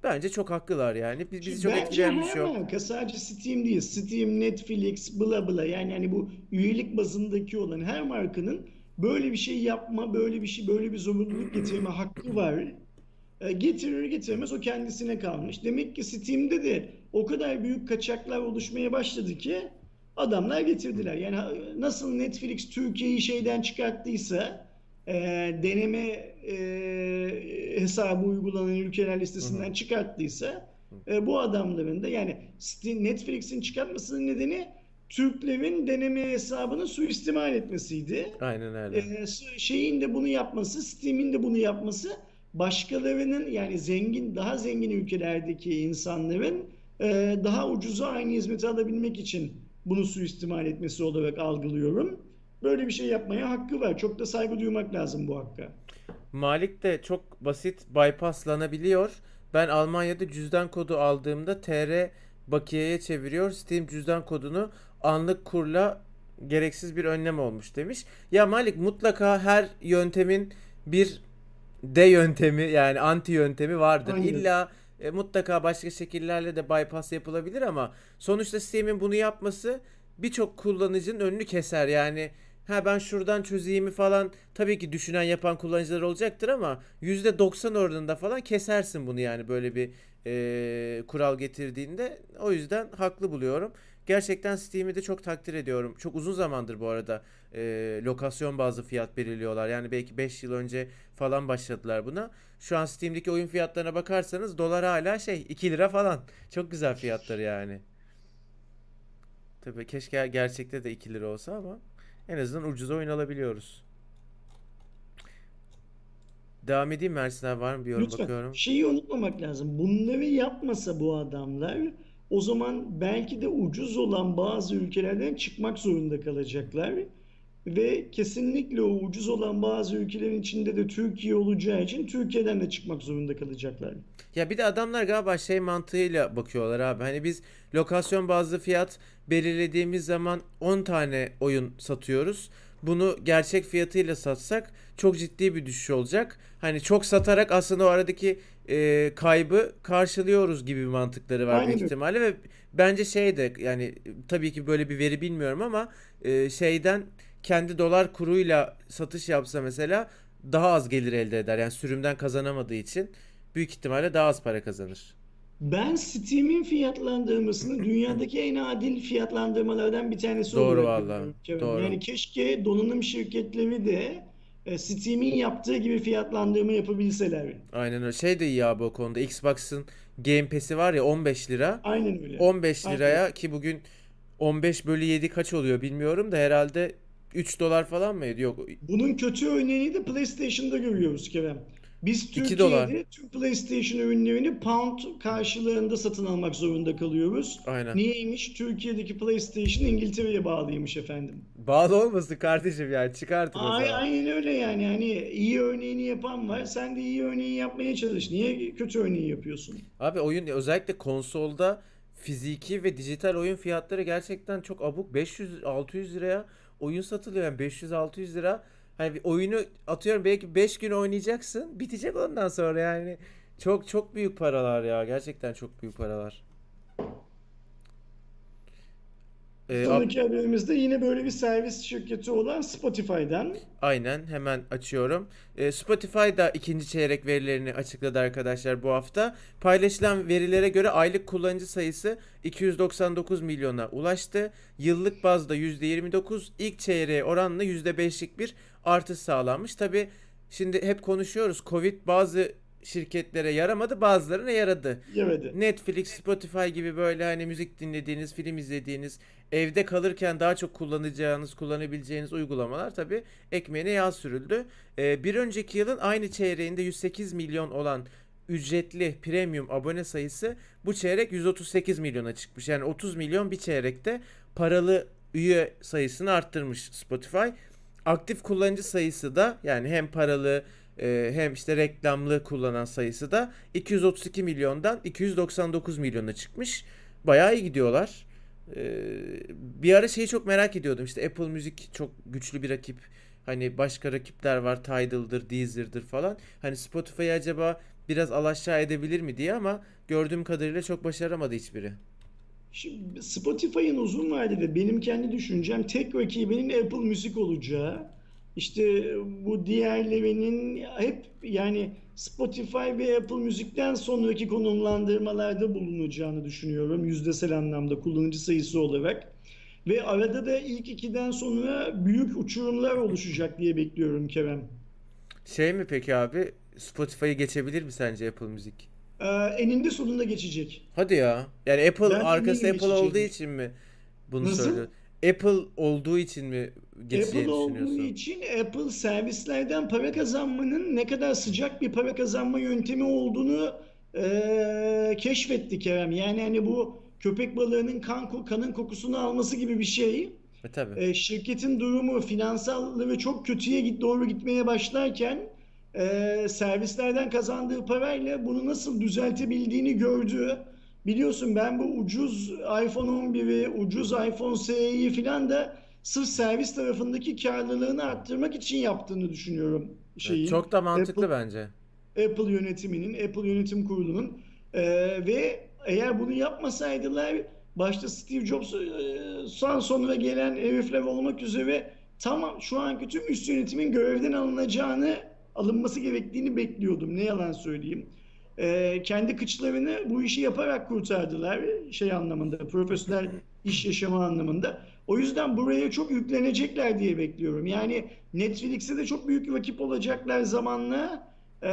bence çok haklılar yani. Biz, bizi çok etkileyen bir şey yok. Bence sadece Steam değil. Steam, Netflix, bla bla yani hani bu üyelik bazındaki olan her markanın böyle bir şey yapma, böyle bir şey, böyle bir zorunluluk getirme hakkı var. Getirir getirmez o kendisine kalmış. Demek ki Steam'de de o kadar büyük kaçaklar oluşmaya başladı ki adamlar getirdiler. Yani nasıl Netflix Türkiye'yi şeyden çıkarttıysa e, deneme e, hesabı uygulanan ülkeler listesinden çıkarttıysa e, bu adamların da yani Netflix'in çıkartmasının nedeni Türklerin deneme hesabını suistimal etmesiydi. Aynen öyle. E, şeyin de bunu yapması, Steam'in de bunu yapması başkalarının yani zengin, daha zengin ülkelerdeki insanların e, daha ucuza aynı hizmeti alabilmek için bunu suistimal etmesi olarak algılıyorum. Böyle bir şey yapmaya hakkı var. Çok da saygı duymak lazım bu hakka. Malik de çok basit bypasslanabiliyor. Ben Almanya'da cüzdan kodu aldığımda T R bakiyeye çeviriyor. Steam cüzdan kodunu anlık kurla gereksiz bir önlem olmuş demiş. Ya Malik, mutlaka her yöntemin bir de yöntemi yani anti yöntemi vardır. Aynen. İlla e, mutlaka başka şekillerle de bypass yapılabilir ama sonuçta Steam'in bunu yapması birçok kullanıcının önünü keser. Yani ha ben şuradan çözeyimi falan tabii ki düşünen yapan kullanıcılar olacaktır ama yüzde doksan oranında falan kesersin bunu yani böyle bir e, kural getirdiğinde. O yüzden haklı buluyorum. Gerçekten Steam'i de çok takdir ediyorum. Çok uzun zamandır bu arada e, lokasyon bazlı fiyat belirliyorlar. Yani belki beş yıl önce falan başladılar buna. Şu an Steam'deki oyun fiyatlarına bakarsanız dolar hala şey iki lira falan. Çok güzel fiyatlar yani. Tabii keşke gerçekte de iki lira olsa ama en azından ucuz oyun alabiliyoruz. Devam edeyim mi Ersin abi, var mı bir yorum? Lütfen. Bakıyorum. Şeyi unutmamak lazım. Bunları yapmasa bu adamlar... O zaman belki de ucuz olan bazı ülkelerden çıkmak zorunda kalacaklar ve kesinlikle o ucuz olan bazı ülkelerin içinde de Türkiye olacağı için Türkiye'den de çıkmak zorunda kalacaklar. Ya bir de adamlar galiba şey mantığıyla bakıyorlar abi. Hani biz lokasyon bazlı fiyat belirlediğimiz zaman on tane oyun satıyoruz. Bunu gerçek fiyatıyla satsak çok ciddi bir düşüş olacak. Hani çok satarak aslında o aradaki e, kaybı karşılıyoruz gibi mantıkları var büyük ihtimalle ve bence şey de yani tabii ki böyle bir veri bilmiyorum ama e, şeyden kendi dolar kuruyla satış yapsa mesela daha az gelir elde eder. Yani sürümden kazanamadığı için büyük ihtimalle daha az para kazanır. Ben Steam'in fiyatlandırmasını dünyadaki en adil fiyatlandırmalardan bir tanesi olarak görüyorum. Doğru vallahi. Yani keşke donanım şirketleri de Steam'in yaptığı gibi fiyatlandırma yapabilseler. Aynen öyle. Şey de iyi abi o konuda. Xbox'ın Game Pass'i var ya on beş lira. Aynen öyle. on beş liraya aynen. Ki bugün on beş bölü yedi kaç oluyor bilmiyorum da herhalde üç dolar falan mıydı? Yok. Bunun kötü örneğini de PlayStation'da görüyoruz Kerem. Biz Türkiye'de tüm PlayStation ürünlerini pound karşılığında satın almak zorunda kalıyoruz. Aynen. Niyeymiş? Türkiye'deki PlayStation İngiltere'ye bağlıymış efendim. Bağlı olmasın kardeşim yani, çıkartın. Ay, aynen öyle yani. Hani iyi örneğini yapan var. Sen de iyi örneği yapmaya çalış. Niye kötü örneği yapıyorsun? Abi oyun özellikle konsolda fiziki ve dijital oyun fiyatları gerçekten çok abuk. beş yüz altı yüz liraya oyun satılıyor. Yani beş yüz altı yüz lira. Hani oyunu atıyorum belki beş gün oynayacaksın. Bitecek ondan sonra yani. Çok çok büyük paralar ya. Gerçekten çok büyük paralar. Ee, Sonraki ab- haberimizde yine böyle bir servis şirketi olan Spotify'dan. Aynen, hemen açıyorum. Ee, Spotify da ikinci çeyrek verilerini açıkladı arkadaşlar bu hafta. Paylaşılan verilere göre aylık kullanıcı sayısı iki yüz doksan dokuz milyona ulaştı. Yıllık bazda yüzde yirmi dokuz, ilk çeyreğe oranla yüzde beşlik bir artış sağlanmış. Tabii şimdi hep konuşuyoruz, Covid bazı şirketlere yaramadı, bazılarına yaradı. Yemedi. Netflix, Spotify gibi böyle hani müzik dinlediğiniz, film izlediğiniz, evde kalırken daha çok kullanacağınız, kullanabileceğiniz uygulamalar tabii ekmeğine yağ sürüldü. Ee, bir önceki yılın aynı çeyreğinde yüz sekiz milyon olan ücretli premium abone sayısı bu çeyrek yüz otuz sekiz milyona çıkmış. Yani otuz milyon bir çeyrekte paralı üye sayısını arttırmış Spotify. Aktif kullanıcı sayısı da, yani hem paralı hem işte reklamlı kullanan sayısı da iki yüz otuz iki milyondan iki yüz doksan dokuz milyona çıkmış. Bayağı iyi gidiyorlar. Bir ara şeyi çok merak ediyordum. İşte Apple Music çok güçlü bir rakip. Hani başka rakipler var. Tidal'dır, Deezer'dır falan. Hani Spotify'ı acaba biraz alaşağı edebilir mi diye, ama gördüğüm kadarıyla çok başaramadı hiçbiri. Şimdi Spotify'ın uzun vadede benim kendi düşüncem tek rakibinin Apple Music olacağı. İşte bu diğerlerinin hep, yani Spotify ve Apple Müzik'ten sonraki konumlandırmalarda bulunacağını düşünüyorum. Yüzdesel anlamda kullanıcı sayısı olarak. Ve arada da ilk ikiden sonra büyük uçurumlar oluşacak diye bekliyorum Kerem. Şey mi peki abi, Spotify'ı geçebilir mi sence Apple Music? Ee, eninde sonunda geçecek. Hadi ya. Yani Apple ben arkası Apple olduğu için mi bunu söylüyorsun? Apple olduğu için mi geçeceğini Apple düşünüyorsun? Apple olduğu için Apple servislerden para kazanmanın ne kadar sıcak bir para kazanma yöntemi olduğunu ee, keşfetti Kerem. Yani hani bu köpek balığının kan, kanın kokusunu alması gibi bir şey. E, tabii. E, şirketin durumu finansallı ve çok kötüye doğru gitmeye başlarken e, servislerden kazandığı parayla bunu nasıl düzeltebildiğini gördü. Biliyorsun ben bu ucuz iPhone on biri, ucuz iPhone S E'yi filan da sırf servis tarafındaki karlılığını arttırmak için yaptığını düşünüyorum. Şeyin, çok da mantıklı Apple, bence. Apple yönetiminin, Apple yönetim kurulunun ee, ve eğer bunu yapmasaydılar, başta Steve Jobs'tan sonra gelen herifler olmak üzere tam şu anki tüm üst yönetimin görevden alınacağını, alınması gerektiğini bekliyordum. Ne yalan söyleyeyim. Ee, kendi kıçlarını bu işi yaparak kurtardılar, şey anlamında, profesyonel iş yaşama anlamında. O yüzden buraya çok yüklenecekler diye bekliyorum. Yani Netflix'e de çok büyük rakip olacaklar zamanla, ee,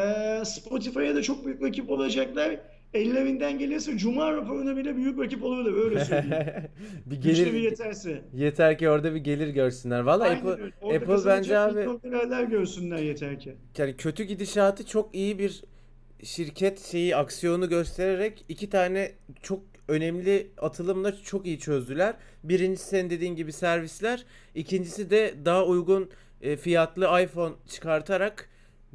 Spotify'a da çok büyük rakip olacaklar. Ellerinden gelirse Cuma Raporu'na bile büyük rakip olurlar, öyle söyleyeyim. Bir gelir, bir yeterse. Yeter ki orada bir gelir görsünler. Valla Apple, Apple bence abi. Orada görsünler yeter ki. Yani kötü gidişatı çok iyi bir şirket şeyi, aksiyonu göstererek iki tane çok önemli atılımla çok iyi çözdüler. Birincisi sen dediğin gibi servisler. İkincisi de daha uygun fiyatlı iPhone çıkartarak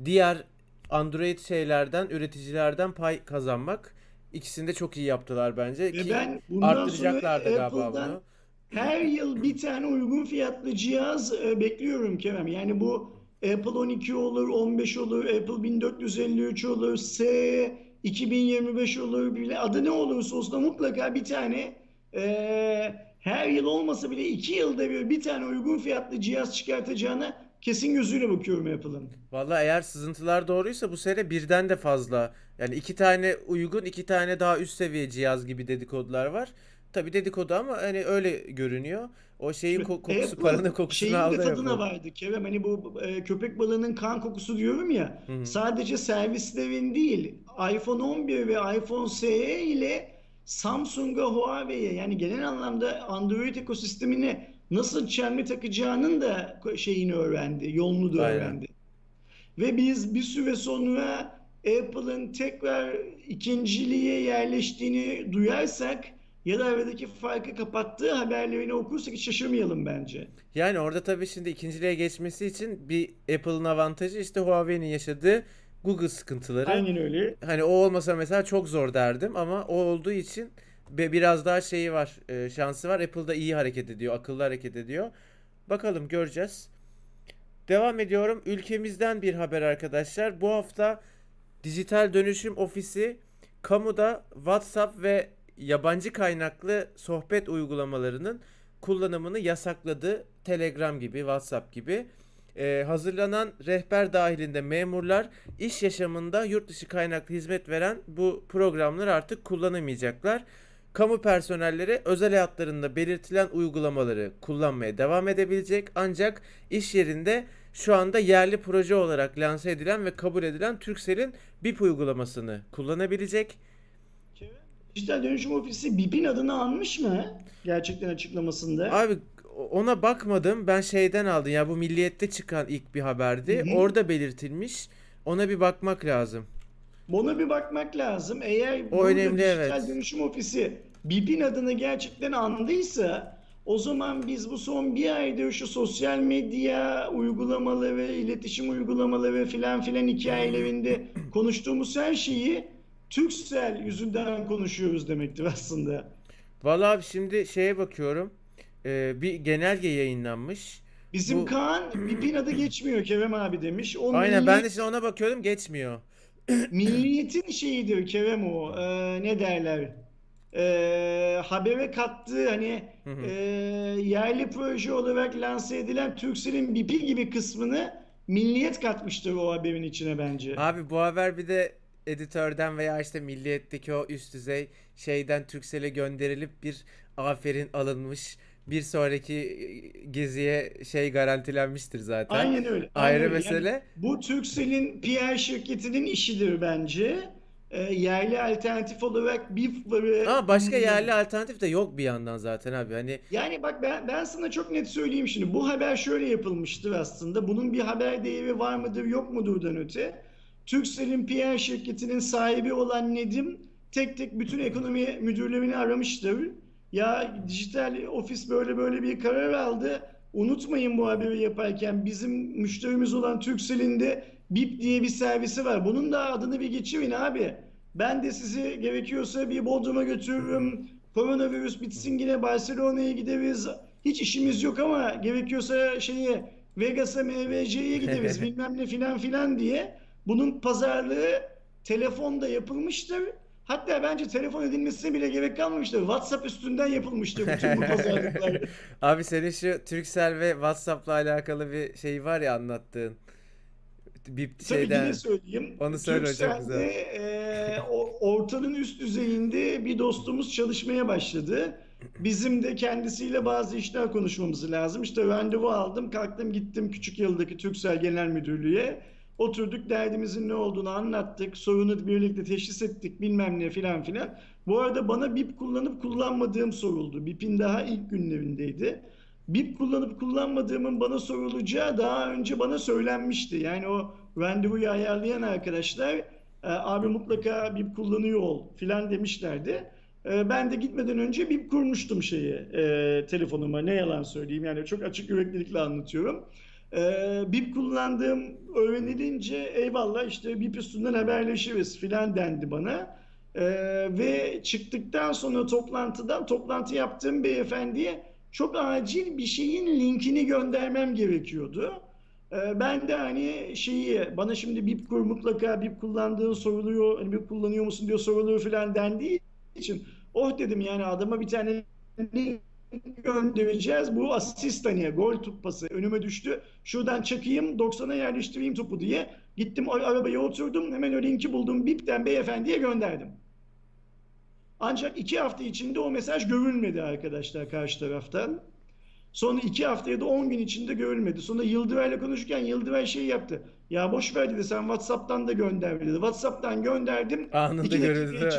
diğer Android şeylerden, üreticilerden pay kazanmak. İkisini de çok iyi yaptılar bence. Ki ben arttıracaklar da galiba bunu. Her yıl bir tane uygun fiyatlı cihaz bekliyorum Kerem. Yani bu Apple on iki olur, on beş olur, Apple bin dört yüz elli üç olur, S iki bin yirmi beş olur, bile adı ne olursa olsun mutlaka bir tane, e, her yıl olmasa bile iki yılda bir bir tane uygun fiyatlı cihaz çıkartacağına kesin gözüyle bakıyorum Apple'ın. Vallahi eğer sızıntılar doğruysa bu sene birden de fazla, yani iki tane uygun, iki tane daha üst seviye cihaz gibi dedikodular var. Tabii dedikodu ama hani öyle görünüyor. O şeyin kokusu, Apple, paranın kokusunu aldı. Şeyin de tadına vardı Kerem. Hani bu e, köpek balığının kan kokusu diyorum ya. Hı-hı. Sadece servislerin değil, iPhone on bir ve iPhone S E ile Samsung'a, Huawei'ye, yani genel anlamda Android ekosistemine nasıl çelme takacağının da şeyini öğrendi, yolunu da öğrendi. Aynen. Ve biz bir süre sonra Apple'ın tekrar ikinciliğe yerleştiğini duyarsak ya da aradaki farkı kapattığı haberlerini okursak hiç şaşırmayalım bence. Yani orada tabii şimdi ikinciliğe geçmesi için bir Apple'ın avantajı işte Huawei'nin yaşadığı Google sıkıntıları. Aynen öyle. Hani o olmasa mesela çok zor derdim, ama o olduğu için biraz daha şeyi var, şansı var. Apple'da iyi hareket ediyor, akıllı hareket ediyor. Bakalım, göreceğiz. Devam ediyorum. Ülkemizden bir haber arkadaşlar. Bu hafta Dijital Dönüşüm Ofisi kamuda WhatsApp ve yabancı kaynaklı sohbet uygulamalarının kullanımını yasakladı. Telegram gibi, WhatsApp gibi. Ee, hazırlanan rehber dahilinde memurlar iş yaşamında yurt dışı kaynaklı hizmet veren bu programları artık kullanamayacaklar. Kamu personelleri özel hayatlarında belirtilen uygulamaları kullanmaya devam edebilecek, ancak iş yerinde şu anda yerli proje olarak lanse edilen ve kabul edilen Turkcell'in BİP uygulamasını kullanabilecek. Dijital Dönüşüm Ofisi BİP'in adını anmış mı gerçekten açıklamasında? Abi ona bakmadım. Ben şeyden aldım. Ya bu Milliyet'te çıkan ilk bir haberdi. Hı hı. Orada belirtilmiş. Ona bir bakmak lazım. Ona bir bakmak lazım. Eğer o önemli, Dijital evet. Dönüşüm Ofisi BİP'in adını gerçekten andıysa, o zaman biz bu son bir ayda şu sosyal medya uygulamaları, iletişim uygulamaları filan filan hikayelerinde konuştuğumuz her şeyi Turkcell yüzünden konuşuyoruz demektir aslında. Vallahi abi şimdi şeye bakıyorum. Ee, bir genelge yayınlanmış. Bizim bu... Kaan BİP'in adı geçmiyor Kerem abi demiş. O aynen milliyet... ben de şimdi ona bakıyorum, geçmiyor. Milliyetin şeyi diyor Kerem o. Ee, ne derler? Ee, habere kattığı hani hı hı. E, yerli proje olarak lanse edilen Turkcell'in BİP'i gibi kısmını Milliyet katmıştır o haberin içine bence. Abi bu haber bir de editörden veya işte Milliyet'teki o üst düzey şeyden Turkcell'e gönderilip bir aferin alınmış. Bir sonraki geziye şey garantilenmiştir zaten. Aynen öyle. Ayrı aynen mesele. Yani bu Turkcell'in P R şirketinin işidir bence. E, yerli alternatif olarak BİP var. Ama başka yerli alternatif de yok bir yandan zaten abi. Hani... Yani bak ben, ben sana çok net söyleyeyim şimdi. Bu haber şöyle yapılmıştır aslında. Bunun bir haber değeri var mıdır yok mudurdan öte. Turkcell'in P R şirketinin sahibi olan Nedim tek tek bütün ekonomi müdürlerini aramıştır. Ya dijital ofis böyle böyle bir karar aldı. Unutmayın bu haberi yaparken bizim müşterimiz olan Turkcell'in de BİP diye bir servisi var. Bunun da adını bir geçirin abi. Ben de sizi gerekiyorsa bir Bodrum'a götürürüm. Koronavirüs bitsin yine Barcelona'ya gideriz. Hiç işimiz yok ama gerekiyorsa şeyi Vegas'a M V C'ye gideriz bilmem ne filan filan diye. Bunun pazarlığı telefonda yapılmıştır. Hatta bence telefon edilmesine bile gerek kalmamıştı. WhatsApp üstünden yapılmıştı bütün bu pazarlıklar. Abi senin şu Turkcell ve WhatsApp'la alakalı bir şey var ya anlattığın. Bir şeyden. Tabii ki söyleyeyim. Onu söyle hocam bize. E, ortanın üst düzeyinde bir dostumuz çalışmaya başladı. Bizim de kendisiyle bazı işler konuşmamız lazım. İşte randevu aldım, kalktım gittim Küçükyıl'daki Turkcell Genel Müdürlüğü'ye. Oturduk, derdimizin ne olduğunu anlattık, sorunu birlikte teşhis ettik bilmem ne filan filan. Bu arada bana BİP kullanıp kullanmadığım soruldu. BİP'in daha ilk günlerindeydi. BİP kullanıp kullanmadığımın bana sorulacağı daha önce bana söylenmişti. Yani o randevuyu ayarlayan arkadaşlar abi mutlaka BİP kullanıyor ol filan demişlerdi. Ben de gitmeden önce BİP kurmuştum şeyi telefonuma, ne yalan söyleyeyim. Yani çok açık yüreklilikle anlatıyorum. Ee, BİP kullandığım öğrenilince eyvallah işte BİP üstünden haberleşiriz filan dendi bana. Ee, ve çıktıktan sonra toplantıdan toplantı yaptığım beyefendiye çok acil bir şeyin linkini göndermem gerekiyordu. Ee, ben de hani şeyi bana şimdi BİP kur mutlaka BİP kullandığın soruluyor, hani BİP kullanıyor musun diyor soruluyor filan dendiği için oh dedim yani adama bir tane link göndereceğiz. Bu asist hani gol topası önüme düştü. Şuradan çakayım doksana yerleştireyim topu diye. Gittim arabaya oturdum. Hemen o linki buldum. BİP'ten beyefendiye gönderdim. Ancak iki hafta içinde o mesaj görülmedi arkadaşlar karşı taraftan. Sonra iki haftaya da on gün içinde görülmedi. Sonra Yıldıray'la konuşurken Yıldıray şey yaptı. Ya boşver dedi sen WhatsApp'tan da gönder dedi. WhatsApp'tan gönderdim. Anında görüldü.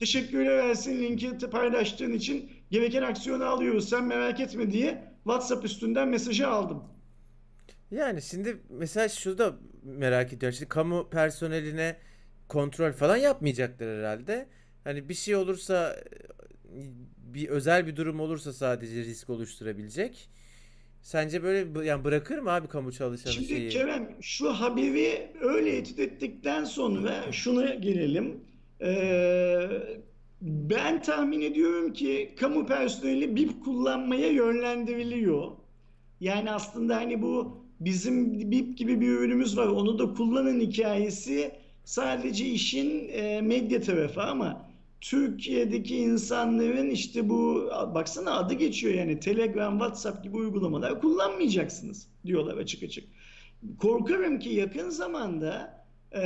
Teşekkürler Ersin linki paylaştığın için gereken aksiyonu alıyoruz sen merak etme diye WhatsApp üstünden mesajı aldım. Yani şimdi mesela şurada merak ediyorum. Şimdi kamu personeline kontrol falan yapmayacaklar herhalde. Hani bir şey olursa bir özel bir durum olursa sadece risk oluşturabilecek. Sence böyle yani bırakır mı abi kamu çalışanı şimdi şeyi? Şimdi Kerem şu haberi öyle etüt ettikten sonra şuna gelelim. Ee, ben tahmin ediyorum ki kamu personeli BİP kullanmaya yönlendiriliyor. Yani aslında hani bu bizim BİP gibi bir ürünümüz var. Onu da kullanan hikayesi sadece işin e, medya tarafı ama Türkiye'deki insanların işte bu, baksana adı geçiyor yani, Telegram, WhatsApp gibi uygulamalar kullanmayacaksınız diyorlar açık açık. Korkarım ki yakın zamanda e,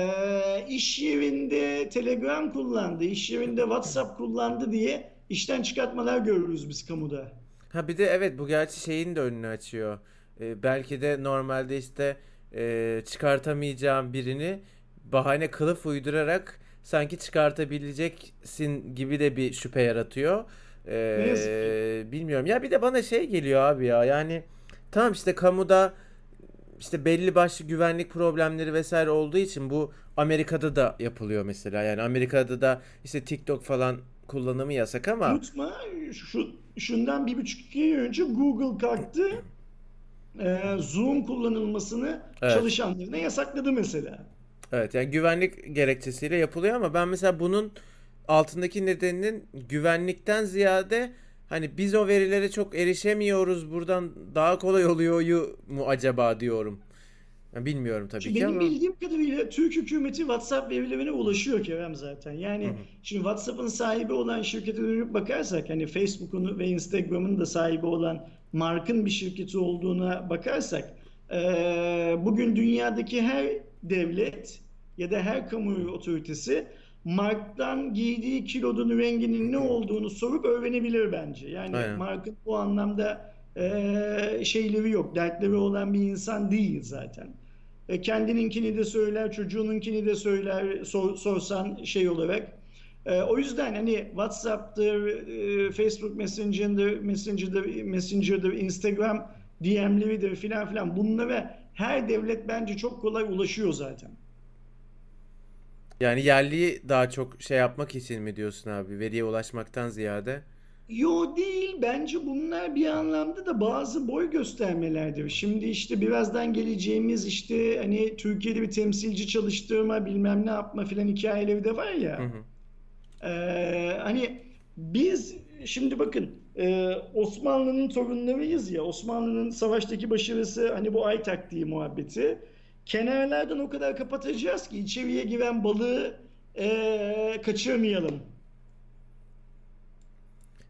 iş yerinde Telegram kullandı, iş yerinde WhatsApp kullandı diye işten çıkartmalar görürüz biz kamuda. Ha bir de evet, bu gerçi şeyin de önünü açıyor. Ee, belki de normalde işte e, çıkartamayacağım birini bahane kılıf uydurarak sanki çıkartabileceksin gibi de bir şüphe yaratıyor. Ee, bilmiyorum. Ya bir de bana şey geliyor abi ya, yani tamam işte kamuda işte belli başlı güvenlik problemleri vesaire olduğu için bu Amerika'da da yapılıyor mesela. Yani Amerika'da da işte TikTok falan kullanımı yasak ama. Unutma şu, şundan bir buçuk iki yıl önce Google kalktı. E, Zoom kullanılmasını evet. çalışanlarına yasakladı mesela. Evet, yani güvenlik gerekçesiyle yapılıyor ama ben mesela bunun altındaki nedeninin güvenlikten ziyade hani biz o verilere çok erişemiyoruz, buradan daha kolay oluyor mu acaba diyorum. Yani bilmiyorum tabii şimdi ki benim ama. Benim bildiğim kadarıyla Türk hükümeti WhatsApp verilerine ulaşıyor Kerem zaten. Yani hı hı. şimdi WhatsApp'ın sahibi olan şirkete dönüp bakarsak, hani Facebook'un ve Instagram'ın da sahibi olan Mark'ın bir şirketi olduğuna bakarsak, ee, bugün dünyadaki her devlet ya da her kamu otoritesi Mark'tan giydiği kilodun renginin ne olduğunu sorup öğrenebilir bence. Yani aynen. Mark'ın bu anlamda e, şeyleri yok, dertleri olan bir insan değil zaten. E, kendininkini de söyler, çocuğununkini de söyler, sor, sorsan şey olarak. E, o yüzden hani WhatsApp'tır, e, Facebook Messenger'dır, Messenger'dır, Messenger'dır, Instagram D M'leridir filan filan, bunlara her devlet bence çok kolay ulaşıyor zaten. Yani yerliyi daha çok şey yapmak için mi diyorsun abi? Veriye ulaşmaktan ziyade? Yo değil. Bence bunlar bir anlamda da bazı boy göstermelerdir. Şimdi işte birazdan geleceğimiz işte hani Türkiye'de bir temsilci çalıştırma bilmem ne yapma filan hikayeleri de var ya. Hı hı. Ee, hani biz şimdi bakın Ee, Osmanlı'nın torunlarıyız ya, Osmanlı'nın savaştaki başarısı hani bu ay taktiği muhabbeti, kenarlardan o kadar kapatacağız ki içeriye giren balığı ee, kaçırmayalım.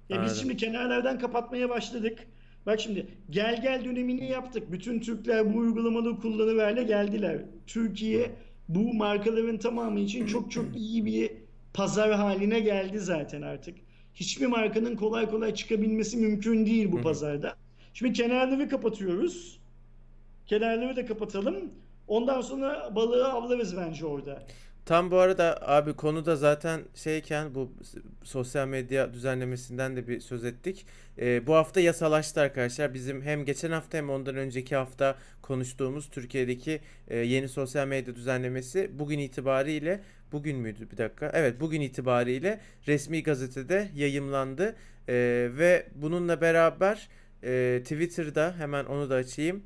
Ya biz şimdi kenarlardan kapatmaya başladık. Bak şimdi gel gel dönemini yaptık, bütün Türkler bu uygulamalı kullanıverle geldiler. Türkiye bu markaların tamamı için çok çok iyi bir pazar haline geldi zaten artık. Hiçbir markanın kolay kolay çıkabilmesi mümkün değil bu Hı-hı. pazarda. Şimdi kenarları kapatıyoruz. Kenarları da kapatalım. Ondan sonra balığı avlarız bence orada. Tam bu arada abi konuda zaten şeyken bu sosyal medya düzenlemesinden de bir söz ettik. Ee, bu hafta yasalaştı arkadaşlar. Bizim hem geçen hafta hem ondan önceki hafta konuştuğumuz Türkiye'deki e, yeni sosyal medya düzenlemesi bugün itibariyle Bugün müydü bir dakika? Evet, bugün itibariyle resmi gazetede yayımlandı ee, ve bununla beraber e, Twitter'da hemen onu da açayım.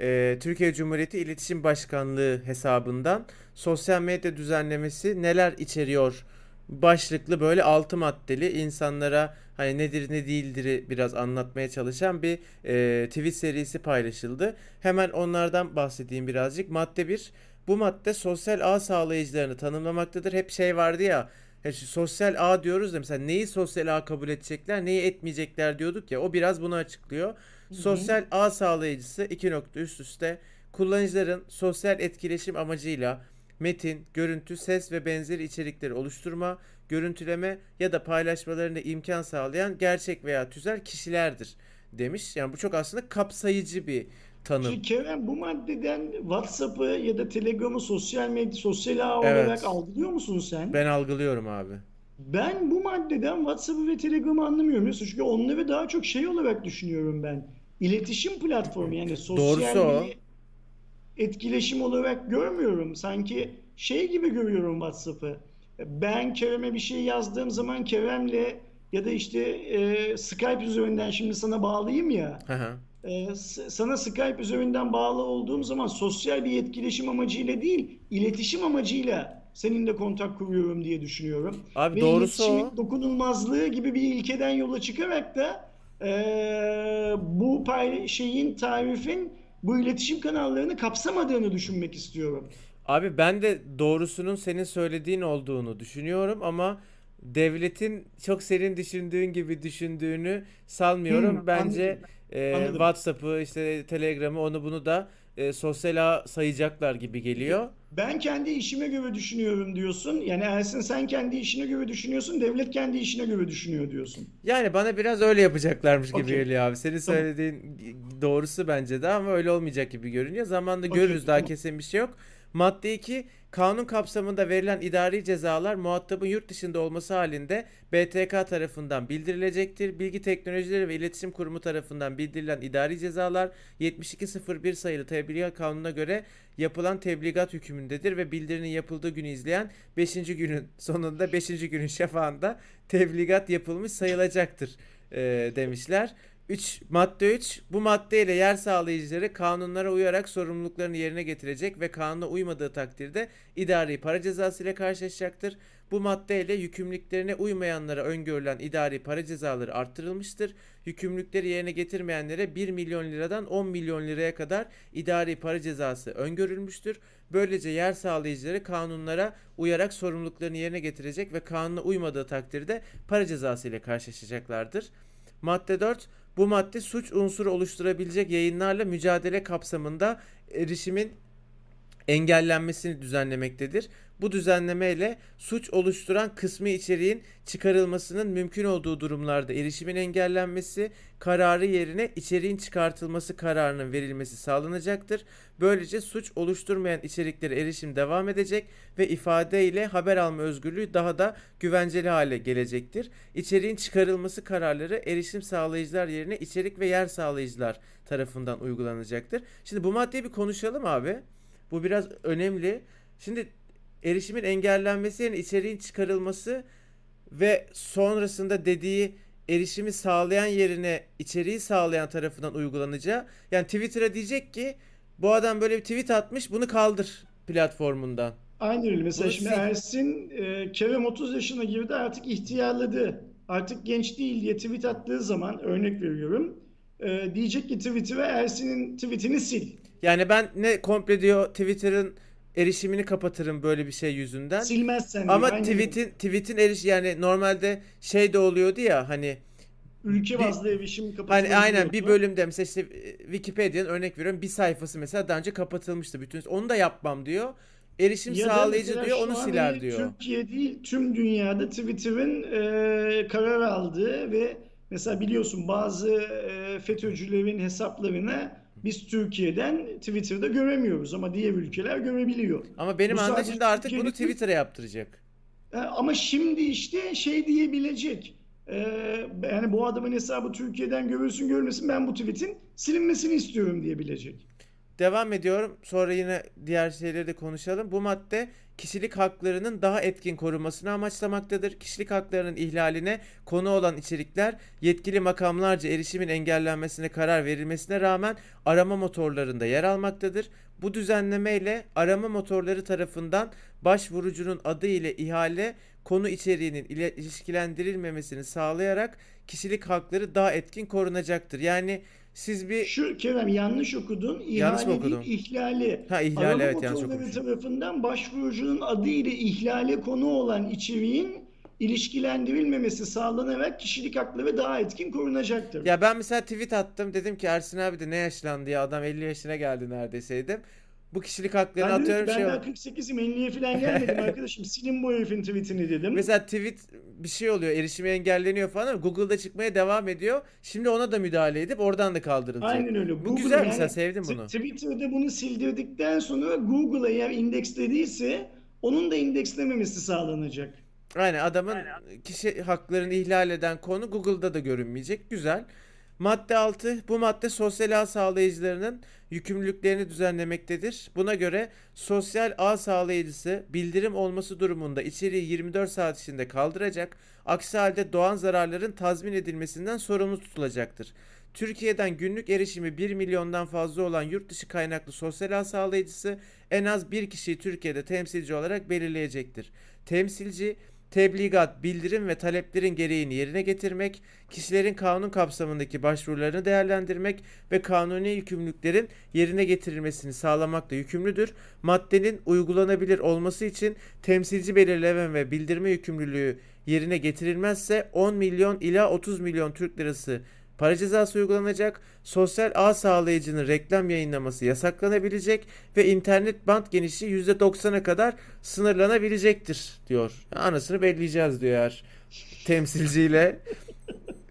E, Türkiye Cumhuriyeti İletişim Başkanlığı hesabından sosyal medya düzenlemesi neler içeriyor başlıklı böyle altı maddeli insanlara hani nedir ne değildir biraz anlatmaya çalışan bir e, tweet serisi paylaşıldı. Hemen onlardan bahsedeyim birazcık. Madde bir. Bu madde sosyal ağ sağlayıcılarını tanımlamaktadır. Hep şey vardı ya, sosyal ağ diyoruz da mesela neyi sosyal ağ kabul edecekler, neyi etmeyecekler diyorduk ya, o biraz bunu açıklıyor. Hı-hı. Sosyal ağ sağlayıcısı iki nokta üst üste kullanıcıların sosyal etkileşim amacıyla metin, görüntü, ses ve benzeri içerikleri oluşturma, görüntüleme ya da paylaşmalarına imkan sağlayan gerçek veya tüzel kişilerdir demiş. Yani bu çok aslında kapsayıcı bir tanım. Şimdi Kerem, bu maddeden WhatsApp'ı ya da Telegram'ı sosyal medya, sosyal ağ evet. olarak algılıyor musun sen? Ben algılıyorum abi. Ben bu maddeden WhatsApp'ı ve Telegram'ı anlamıyorum. Çünkü onları daha çok şey olarak düşünüyorum ben. İletişim platformu, yani sosyal bir etkileşim olarak görmüyorum. Sanki şey gibi görüyorum WhatsApp'ı. Ben Kerem'e bir şey yazdığım zaman Kerem'le ya da işte e, Skype üzerinden şimdi sana bağlayayım ya. Hı hı. Sana Skype üzerinden bağlı olduğum zaman sosyal bir etkileşim amacıyla değil, iletişim amacıyla seninle kontak kuruyorum diye düşünüyorum. Abi ve doğrusu o. Dokunulmazlığı gibi bir ilkeden yola çıkarak da e, bu pay- şeyin tarifin bu iletişim kanallarını kapsamadığını düşünmek istiyorum. Abi ben de doğrusunun senin söylediğin olduğunu düşünüyorum ama devletin çok senin düşündüğün gibi düşündüğünü sanmıyorum. Hmm, bence anladım. E, anladım. WhatsApp'ı, işte Telegram'ı, onu bunu da e, sosyal ağ sayacaklar gibi geliyor. Ben kendi işime göre düşünüyorum diyorsun. Yani Ersin, sen kendi işine göre düşünüyorsun. Devlet kendi işine göre düşünüyor diyorsun. Yani bana biraz öyle yapacaklarmış gibi okay. geliyor abi. Senin söylediğin tamam. doğrusu bence de, ama öyle olmayacak gibi görünüyor. Zamanla okay. görürüz, daha tamam. kesin bir şey yok. Madde iki, kanun kapsamında verilen idari cezalar muhatabın yurt dışında olması halinde B T K tarafından bildirilecektir. Bilgi Teknolojileri ve İletişim Kurumu tarafından bildirilen idari cezalar yetmiş iki sıfır bir sayılı tebligat kanununa göre yapılan tebligat hükmündedir ve bildirinin yapıldığı günü izleyen beşinci günün sonunda beşinci günün şafağında tebligat yapılmış sayılacaktır e, demişler. üç Madde üç, bu maddeyle yer sağlayıcıları kanunlara uyarak sorumluluklarını yerine getirecek ve kanuna uymadığı takdirde idari para cezası ile karşılaşacaktır. Bu maddeyle yükümlülüklerine uymayanlara öngörülen idari para cezaları arttırılmıştır. Yükümlülükleri yerine getirmeyenlere bir milyon liradan on milyon liraya kadar idari para cezası öngörülmüştür. Böylece yer sağlayıcıları kanunlara uyarak sorumluluklarını yerine getirecek ve kanuna uymadığı takdirde para cezası ile karşılaşacaklardır. Madde dört, bu madde suç unsuru oluşturabilecek yayınlarla mücadele kapsamında erişimin engellenmesini düzenlemektedir. Bu düzenlemeyle suç oluşturan kısmi içeriğin çıkarılmasının mümkün olduğu durumlarda erişimin engellenmesi, kararı yerine içeriğin çıkartılması kararının verilmesi sağlanacaktır. Böylece suç oluşturmayan içeriklere erişim devam edecek ve ifade ile haber alma özgürlüğü daha da güvenceli hale gelecektir. İçeriğin çıkarılması kararları erişim sağlayıcılar yerine içerik ve yer sağlayıcılar tarafından uygulanacaktır. Şimdi bu maddeyi bir konuşalım abi. Bu biraz önemli. Şimdi erişimin engellenmesi, yani içeriğin çıkarılması ve sonrasında dediği erişimi sağlayan yerine içeriği sağlayan tarafından uygulanacağı. Yani Twitter'a diyecek ki bu adam böyle bir tweet atmış, bunu kaldır platformundan. Aynen öyle. Mesela bunu şimdi sen... Ersin, e, Kerem otuz yaşına girdi, artık ihtiyarladı. Artık genç değil diye tweet attığı zaman, örnek veriyorum, e, diyecek ki Twitter'a Ersin'in tweetini sil. Yani ben ne komple diyor Twitter'ın erişimini kapatırım böyle bir şey yüzünden. Silmezsen. Ama diyor, tweetin tweetin eriş, yani normalde şey de oluyordu ya, hani ülke bazlı erişim kapatılıyor. Hani aynen, bir bölümde mesela işte Wikipedia'nın, örnek veriyorum, bir sayfası mesela daha önce kapatılmıştı bütün. Onu da yapmam diyor. Erişim ya sağlayıcı diyor, onu siler diyor. Türkiye değil, tüm dünyada Twitter'ın e, karar aldığı ve mesela biliyorsun bazı e, FETÖ'cülerin hesaplarına biz Türkiye'den Twitter'da göremiyoruz ama diğer ülkeler görebiliyor. Ama benim anda şimdi artık bunu Twitter'a yaptıracak. Ama şimdi işte şey diyebilecek. Ee, yani bu adamın hesabı Türkiye'den görülsün görülmesin, ben bu tweet'in silinmesini istiyorum diyebilecek. Devam ediyorum. Sonra yine diğer şeyleri de konuşalım. Bu madde kişilik haklarının daha etkin korunmasını amaçlamaktadır. Kişilik haklarının ihlaline konu olan içerikler yetkili makamlarca erişimin engellenmesine karar verilmesine rağmen arama motorlarında yer almaktadır. Bu düzenlemeyle arama motorları tarafından başvurucunun adı ile ihale konu içeriğinin ilişkilendirilmemesini sağlayarak kişilik hakları daha etkin korunacaktır. Yani siz bir... Şu Kerem, yanlış okudun. Yanlış mı okudum? Değil, ihlali. Ha, ihlali. Arama evet, yanlış okudum. Arama motorları tarafından başvurucunun adı ile ihlale konu olan içeriğin ilişkilendirilmemesi sağlanarak kişilik hakları daha etkin korunacaktır. Ya ben mesela tweet attım. Dedim ki Ersin abi de ne yaşlandı ya, adam elli yaşına geldi neredeyseydim. Bu kişilik haklarını ben atıyorum. Ben şey daha kırk sekizim, elliye falan gelmedim arkadaşım. Silin bu herifin tweetini dedim. Mesela tweet bir şey oluyor, erişime engelleniyor falan. Google'da çıkmaya devam ediyor. Şimdi ona da müdahale edip oradan da kaldırılacak. Aynen öyle. Bu Google güzel yani, mesela sevdim bunu. Twitter'da bunu sildirdikten sonra Google'a eğer indekslediyse onun da indekslememesi sağlanacak. Aynen, adamın Aynen. kişi haklarını ihlal eden konu Google'da da görünmeyecek. Güzel. Madde altı, bu madde sosyal ağ sağlayıcılarının yükümlülüklerini düzenlemektedir. Buna göre sosyal ağ sağlayıcısı bildirim olması durumunda içeriği yirmi dört saat içinde kaldıracak, aksi halde doğan zararların tazmin edilmesinden sorumlu tutulacaktır. Türkiye'den günlük erişimi bir milyondan fazla olan yurt dışı kaynaklı sosyal ağ sağlayıcısı en az bir kişiyi Türkiye'de temsilci olarak belirleyecektir. Temsilci tebligat, bildirim ve taleplerin gereğini yerine getirmek, kişilerin kanun kapsamındaki başvurularını değerlendirmek ve kanuni yükümlülüklerin yerine getirilmesini sağlamakla yükümlüdür. Maddenin uygulanabilir olması için temsilci belirleme ve bildirme yükümlülüğü yerine getirilmezse on milyon ila otuz milyon Türk lirası para cezası uygulanacak, sosyal ağ sağlayıcının reklam yayınlaması yasaklanabilecek ve internet bant genişliği yüzde doksana kadar sınırlanabilecektir diyor. Anasını belleyeceğiz diyor eğer temsilciyle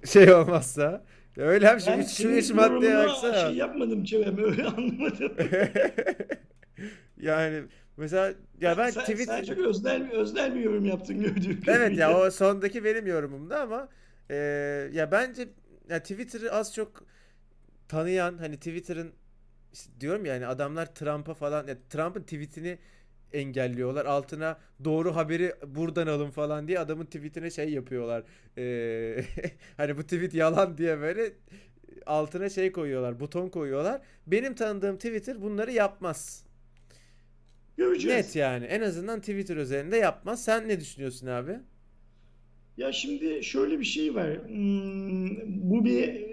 şey olmazsa. Öyle hem şu şu üç maddeye baksana. Şey yapmadım Kerem, öyle anlamadım. Yani mesela ya ben sen, tweet... Sen çok öznel, öznel bir yorum yaptın gördüğüm. Evet ya, o sondaki benim yorumumda ama e, ya bence... Ya Twitter'ı az çok tanıyan, hani Twitter'ın işte diyorum ya, hani adamlar Trump'a falan, yani Trump'ın tweetini engelliyorlar. Altına doğru haberi buradan alın falan diye adamın tweetine şey yapıyorlar. Ee, hani bu tweet yalan diye böyle altına şey koyuyorlar, buton koyuyorlar. Benim tanıdığım Twitter bunları yapmaz. Göreceğiz. Net yani. En azından Twitter üzerinde yapmaz. Sen ne düşünüyorsun abi? Ya şimdi şöyle bir şey var, bu bir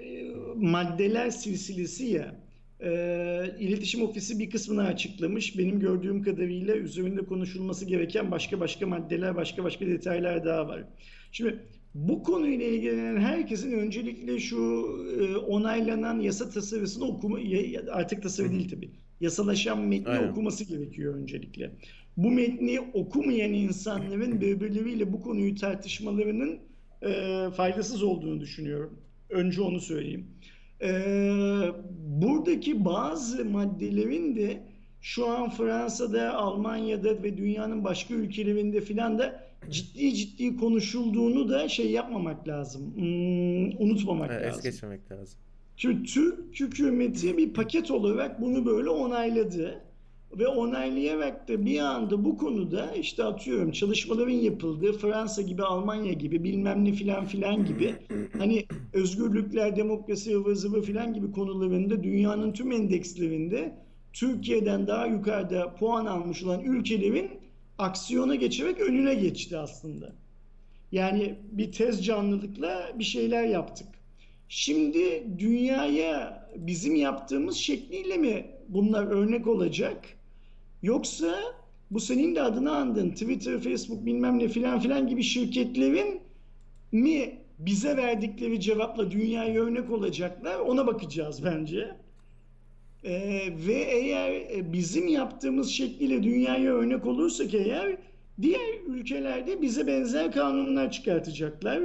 maddeler silsilesi ya, iletişim ofisi bir kısmını açıklamış. Benim gördüğüm kadarıyla üzerinde konuşulması gereken başka başka maddeler, başka başka detaylar daha var. Şimdi bu konuyla ilgilenen herkesin öncelikle şu onaylanan yasa tasarısını okuma, artık tasarı değil tabii, yasalaşan metni Aynen. okuması gerekiyor öncelikle. Bu metni okumayan insanların birbirleriyle bu konuyu tartışmalarının e, faydasız olduğunu düşünüyorum. Önce onu söyleyeyim. E, buradaki bazı maddelerin de şu an Fransa'da, Almanya'da ve dünyanın başka ülkelerinde filan da ciddi ciddi konuşulduğunu da şey yapmamak lazım. Hmm, unutmamak evet, lazım. Es geçmemek lazım. Çünkü Türk hükümeti bir paket olarak bunu böyle onayladı. Ve onaylayarak da bir anda bu konuda işte atıyorum çalışmaların yapıldığı Fransa gibi, Almanya gibi, bilmem ne filan filan gibi, hani özgürlükler, demokrasi, ıvır zıvır filan gibi konularında dünyanın tüm endekslerinde Türkiye'den daha yukarıda puan almış olan ülkelerin aksiyona geçerek önüne geçti aslında. Yani bir tez canlılıkla bir şeyler yaptık. Şimdi dünyaya bizim yaptığımız şekliyle mi bunlar örnek olacak? Yoksa bu senin de adını andın Twitter, Facebook bilmem ne filan filan gibi şirketlerin mi bize verdikleri cevapla dünyaya örnek olacaklar? Ona bakacağız bence. Ee, ve eğer bizim yaptığımız şekliyle dünyaya örnek olursak eğer, diğer ülkelerde bize benzer kanunlar çıkartacaklar.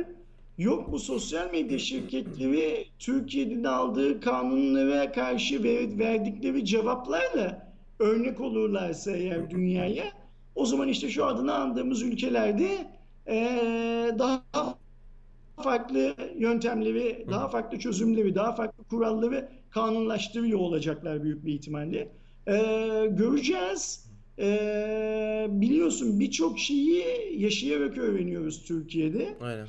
Yok bu sosyal medya şirketleri Türkiye'nin aldığı kanunlara karşı verdikleri cevaplarla örnek olurlarsa eğer dünyaya, o zaman işte şu adını andığımız ülkelerde ee, daha farklı yöntemleri, daha farklı çözümleri, daha farklı kuralları kanunlaştırıyor olacaklar büyük bir ihtimalle. E, göreceğiz. E, biliyorsun birçok şeyi yaşayarak öğreniyoruz Türkiye'de. Aynen.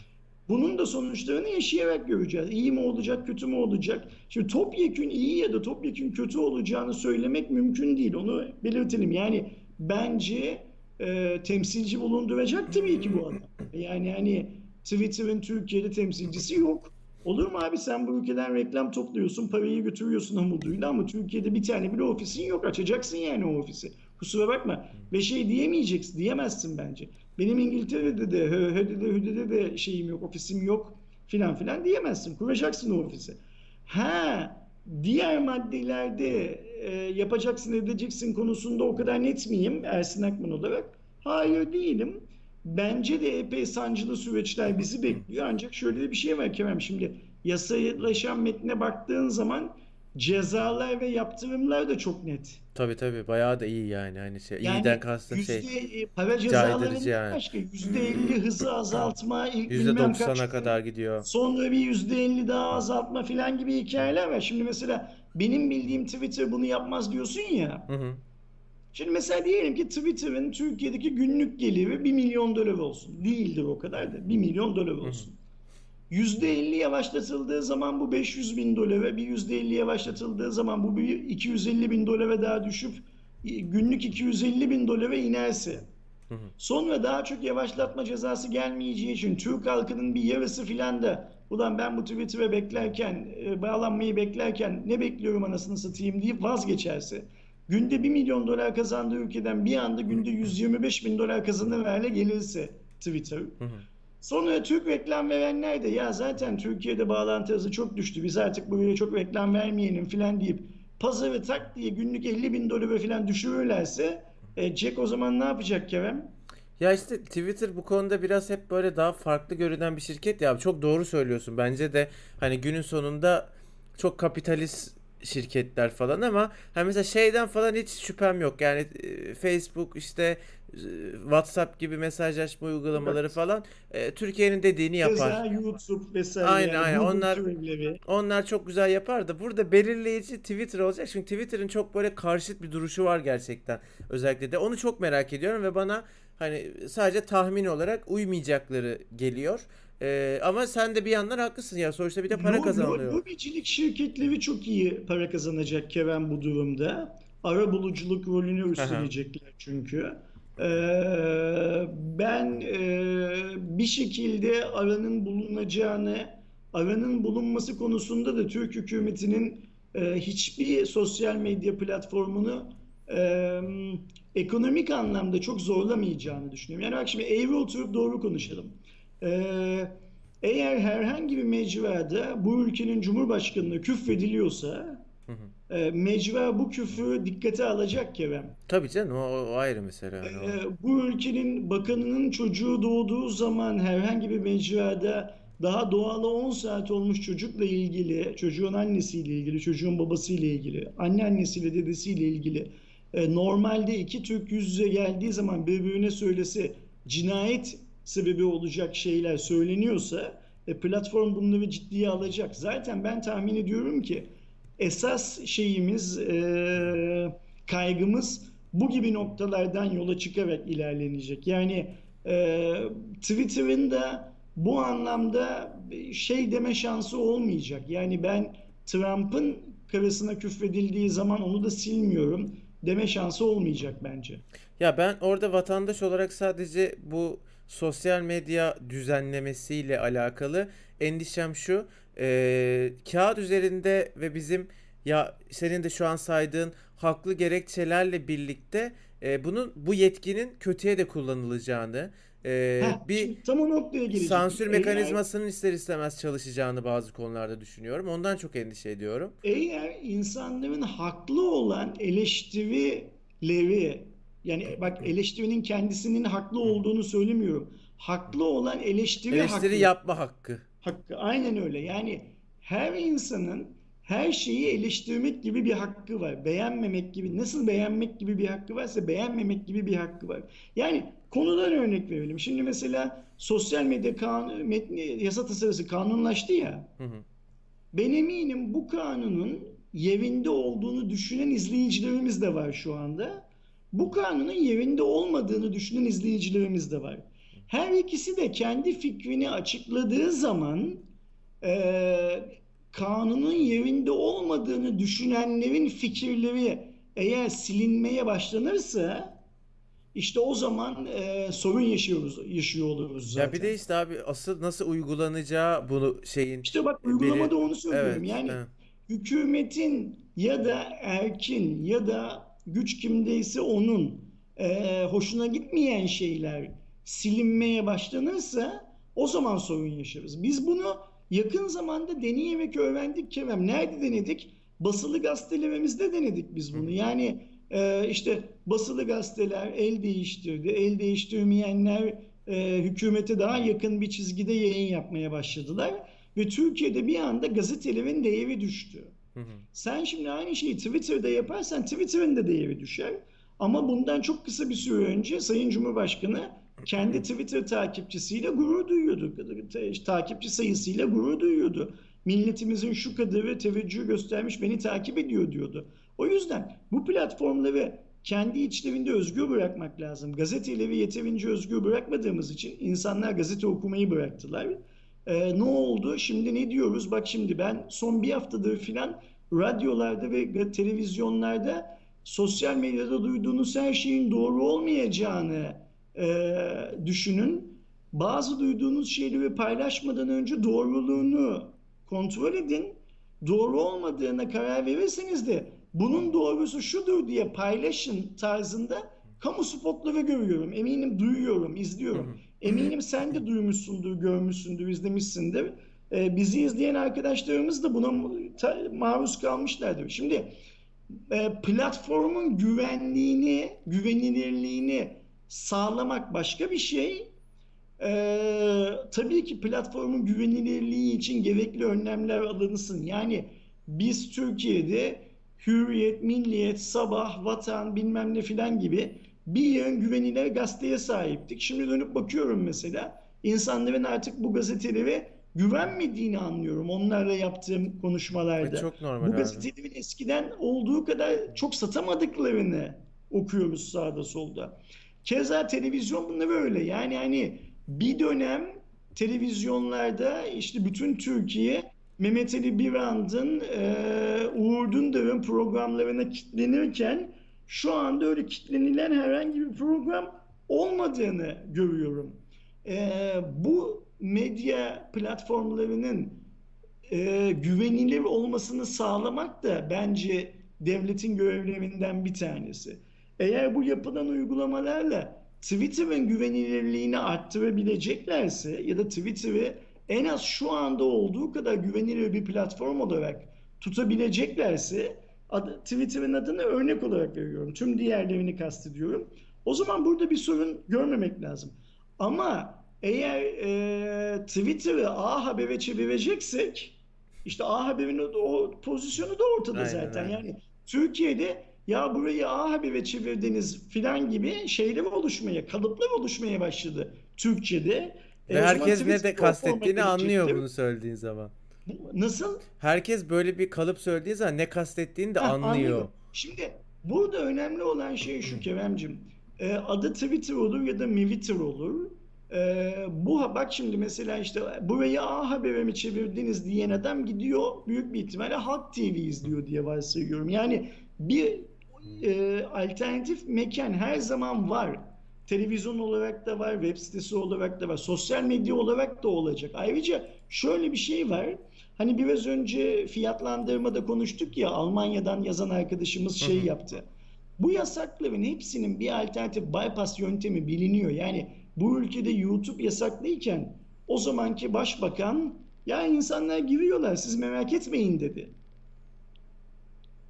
Bunun da sonuçlarını yaşayarak göreceğiz. İyi mi olacak, kötü mü olacak? Şimdi topyekün iyi ya da topyekün kötü olacağını söylemek mümkün değil. Onu belirtelim. Yani bence e, temsilci bulunduracak tabii ki bu adam. Yani hani Twitter'ın Türkiye'de temsilcisi yok. Olur mu abi, sen bu ülkeden reklam topluyorsun, parayı götürüyorsun hamuduyla ama Türkiye'de bir tane bile ofisin yok. Açacaksın yani o ofisi. Kusura bakma. Ve şey diyemeyeceksin, diyemezsin bence. Benim İngiltere'de de, Höde'de, Höde'de de şeyim yok, ofisim yok filan filan diyemezsin. Kuracaksın o ofisi. Ha, diğer maddelerde e, yapacaksın, edeceksin konusunda o kadar net miyim Ersin Akman olarak? Hayır değilim. Bence de epey sancılı süreçler bizi bekliyor. Ancak şöyle bir şey var Kerem, şimdi yasalaşan metne baktığın zaman cezalar ve yaptırımlar da çok net. Tabii tabii, bayağı da iyi yani. Hani şey, yani iyiden kastım şey. Para cezalarının yani. Başka yüzde elli hızı azaltma, ilk bilmem kaç, kadar gidiyor. Sonra bir yüzde elli daha azaltma filan gibi hikayeler var. Şimdi mesela benim bildiğim Twitter bunu yapmaz diyorsun ya. Hı hı. Şimdi mesela diyelim ki Twitter'ın Türkiye'deki günlük geliri bir milyon dolar olsun. Değildir o kadar da. bir milyon dolar olsun. Hı hı. yüzde elli yavaşlatıldığı zaman bu beş yüz bin dolara, bir yüzde elli yavaşlatıldığı zaman bu iki yüz elli bin dolara daha düşüp günlük iki yüz elli bin dolara inerse Hı hı. Sonra daha çok yavaşlatma cezası gelmeyeceği için Türk halkının bir yarısı filan da ulan ben bu Twitter'ı beklerken, e, bağlanmayı beklerken ne bekliyorum anasını satayım deyip vazgeçerse, günde bir milyon dolar kazandığı ülkeden bir anda günde yüz yirmi beş bin dolar kazanır hale gelirse Twitter. Hı hı. Sonra Türk reklam verenler de ya zaten Türkiye'de bağlantı hızı çok düştü, biz artık buraya çok reklam vermeyelim filan deyip pazarı tak diye günlük elli bin dolara filan düşürürlerse e, Jack o zaman ne yapacak Kerem? Ya işte Twitter bu konuda biraz hep böyle daha farklı görünen bir şirket ya, çok doğru söylüyorsun. Bence de hani günün sonunda çok kapitalist şirketler falan ama hani mesela şeyden falan hiç şüphem yok. Yani Facebook, işte WhatsApp gibi mesajlaşma uygulamaları evet. falan e, Türkiye'nin dediğini yapar. Mesela YouTube vesaire. Aynen yani. aynen. Onlar, onlar çok güzel yapar da burada belirleyici Twitter olacak. Çünkü Twitter'ın çok böyle karşıt bir duruşu var gerçekten. Özellikle de onu çok merak ediyorum ve bana hani sadece tahmin olarak uymayacakları geliyor. Ee, ama sen de bir yandan haklısın ya, sonuçta bir de para kazanılıyor. Lobicilik şirketleri çok iyi para kazanacak Kerem bu durumda. Arabuluculuk rolünü üstlenecekler Aha. çünkü. Ee, ben e, bir şekilde aranın bulunacağını, aranın bulunması konusunda da Türk hükümetinin e, hiçbir sosyal medya platformunu e, ekonomik anlamda çok zorlamayacağını düşünüyorum. Yani bak şimdi eğri oturup doğru konuşalım. Ee, eğer herhangi bir mecrada bu ülkenin cumhurbaşkanına küfrediliyorsa hı hı. E, mecra bu küfrü dikkate alacak Kerem. Tabii canım, o, o ayrı mesele. Yani. Ee, bu ülkenin bakanının çocuğu doğduğu zaman herhangi bir mecrada daha doğalı on saat olmuş çocukla ilgili, çocuğun annesiyle ilgili, çocuğun babasıyla ilgili, anneannesiyle, dedesiyle ilgili e, normalde iki Türk yüz yüze geldiği zaman birbirine söylesi cinayet sebebi olacak şeyler söyleniyorsa platform bunları ciddiye alacak. Zaten ben tahmin ediyorum ki esas şeyimiz, e, kaygımız bu gibi noktalardan yola çıkarak ilerlenecek. Yani e, Twitter'ın da bu anlamda şey deme şansı olmayacak. Yani ben Trump'ın karısına küfredildiği zaman onu da silmiyorum deme şansı olmayacak bence. Ya ben orada vatandaş olarak sadece bu sosyal medya düzenlemesiyle alakalı endişem şu, e, kağıt üzerinde ve bizim ya senin de şu an saydığın haklı gerekçelerle birlikte e, bunun, bu yetkinin kötüye de kullanılacağını, e, Heh, bir tam o noktaya gelecek. Sansür eğer, mekanizmasının ister istemez çalışacağını bazı konularda düşünüyorum. Ondan çok endişe ediyorum. Eğer insanların haklı olan eleştirileri, yani bak eleştirinin kendisinin haklı olduğunu söylemiyorum. Haklı olan eleştiri, eleştiri hakkı. Eleştiri yapma hakkı. Hakkı. Aynen öyle. Yani her insanın her şeyi eleştirmek gibi bir hakkı var. Beğenmemek gibi. Nasıl beğenmek gibi bir hakkı varsa beğenmemek gibi bir hakkı var. Yani konudan örnek verelim. Şimdi mesela sosyal medya kanun, metni, yasa tasarısı kanunlaştı ya. Hı hı. Ben eminim bu kanunun yerinde olduğunu düşünen izleyicilerimiz de var şu anda. Bu kanunun yerinde olmadığını düşünen izleyicilerimiz de var. Her ikisi de kendi fikrini açıkladığı zaman e, kanunun yerinde olmadığını düşünenlerin fikirleri eğer silinmeye başlanırsa işte o zaman e, sorun yaşıyoruz, yaşıyor oluruz zaten. Ya bir de işte abi asıl nasıl uygulanacağı bunu şeyin... İşte bak uygulamada biri... onu söylüyorum. Evet, yani evet. hükümetin ya da erkin ya da güç kimdeyse onun e, hoşuna gitmeyen şeyler silinmeye başlanırsa o zaman sorun yaşarız. Biz bunu yakın zamanda deneyerek öğrendik Kerem. Nerede denedik? Basılı gazetelerimizde denedik biz bunu. Yani e, işte basılı gazeteler el değiştirdi. El değiştirmeyenler e, hükümete daha yakın bir çizgide yayın yapmaya başladılar. Ve Türkiye'de bir anda gazetelerin değeri düştü. Hı hı. Sen şimdi aynı şeyi Twitter'da yaparsan Twitter'ın da değeri düşer. Ama bundan çok kısa bir süre önce Sayın Cumhurbaşkanı kendi Twitter takipçisiyle gurur duyuyordu. Takipçi sayısıyla gurur duyuyordu. Milletimizin şu kadarı teveccüh göstermiş, beni takip ediyor diyordu. O yüzden bu platformları kendi içlerinde özgür bırakmak lazım. Gazeteleri yeterince özgür bırakmadığımız için insanlar gazete okumayı bıraktılar. Ee, ne oldu? Şimdi ne diyoruz? Bak şimdi ben son bir haftadır filan radyolarda ve televizyonlarda sosyal medyada duyduğunuz her şeyin doğru olmayacağını e, düşünün. Bazı duyduğunuz şeyleri paylaşmadan önce doğruluğunu kontrol edin. Doğru olmadığına karar verirseniz de bunun doğrusu şudur diye paylaşın tarzında kamu spotları görüyorum. Eminim duyuyorum, izliyorum. Eminim sen de duymuşsundur, görmüşsündür, izlemişsindir. Ee, bizi izleyen arkadaşlarımız da buna maruz kalmışlardır. Şimdi e, platformun güvenliğini, güvenilirliğini sağlamak başka bir şey. Ee, tabii ki platformun güvenilirliği için gerekli önlemler alınsın. Yani biz Türkiye'de Hürriyet, Milliyet, Sabah, Vatan bilmem ne filan gibi bir yığın güvenilir gazeteye sahiptik. Şimdi dönüp bakıyorum mesela, insanların artık bu gazetelere güvenmediğini anlıyorum onlarla yaptığım konuşmalarda. E çok normal bu gazetelerin abi. Eskiden olduğu kadar çok satamadıklarını okuyoruz sağda solda. Keza televizyon bunda böyle. Yani hani bir dönem televizyonlarda işte bütün Türkiye Mehmet Ali Birand'ın, e, Uğur Dündar'ın programlarına kitlenirken şu anda öyle kitlenilen herhangi bir program olmadığını görüyorum. E, bu medya platformlarının e, güvenilir olmasını sağlamak da bence devletin görevlerinden bir tanesi. Eğer bu yapılan uygulamalarla Twitter'ın güvenilirliğini arttırabileceklerse ya da Twitter'ı en az şu anda olduğu kadar güvenilir bir platform olarak tutabileceklerse, adı, Twitter'ın adını örnek olarak veriyorum. Tüm diğerlerini kastediyorum. O zaman burada bir sorun görmemek lazım. Ama eğer e, Twitter'ı A Haber'e çevireceksek, işte A Haber'in o, o pozisyonu da ortada aynen, zaten. Aynen. Yani Türkiye'de ya burayı A Haber'e çevirdiniz filan gibi şeyler oluşmaya, kalıplar oluşmaya başladı Türkçe'de. Ve e, herkes ne de kastettiğini anlıyor bunu söylediğin zaman. Nasıl? Herkes böyle bir kalıp söylediği zaman ne kastettiğini de ha, anlıyor. Anladım. Şimdi burada önemli olan şey şu Kerem'cim. E, adı Twitter olur ya da Mivitter olur. E, bu bak şimdi mesela işte burayı A Haber'e mi çevirdiniz diyen adam gidiyor büyük bir ihtimalle Halk T V izliyor diye varsayıyorum. Yani bir e, alternatif mekan her zaman var. Televizyon olarak da var, web sitesi olarak da var, sosyal medya olarak da olacak. Ayrıca şöyle bir şey var. Hani biraz önce fiyatlandırmada konuştuk ya, Almanya'dan yazan arkadaşımız şey Hı-hı. yaptı. Bu yasakların hepsinin bir alternatif bypass yöntemi biliniyor. Yani bu ülkede YouTube yasaklıyken o zamanki başbakan ya insanlar giriyorlar siz merak etmeyin dedi.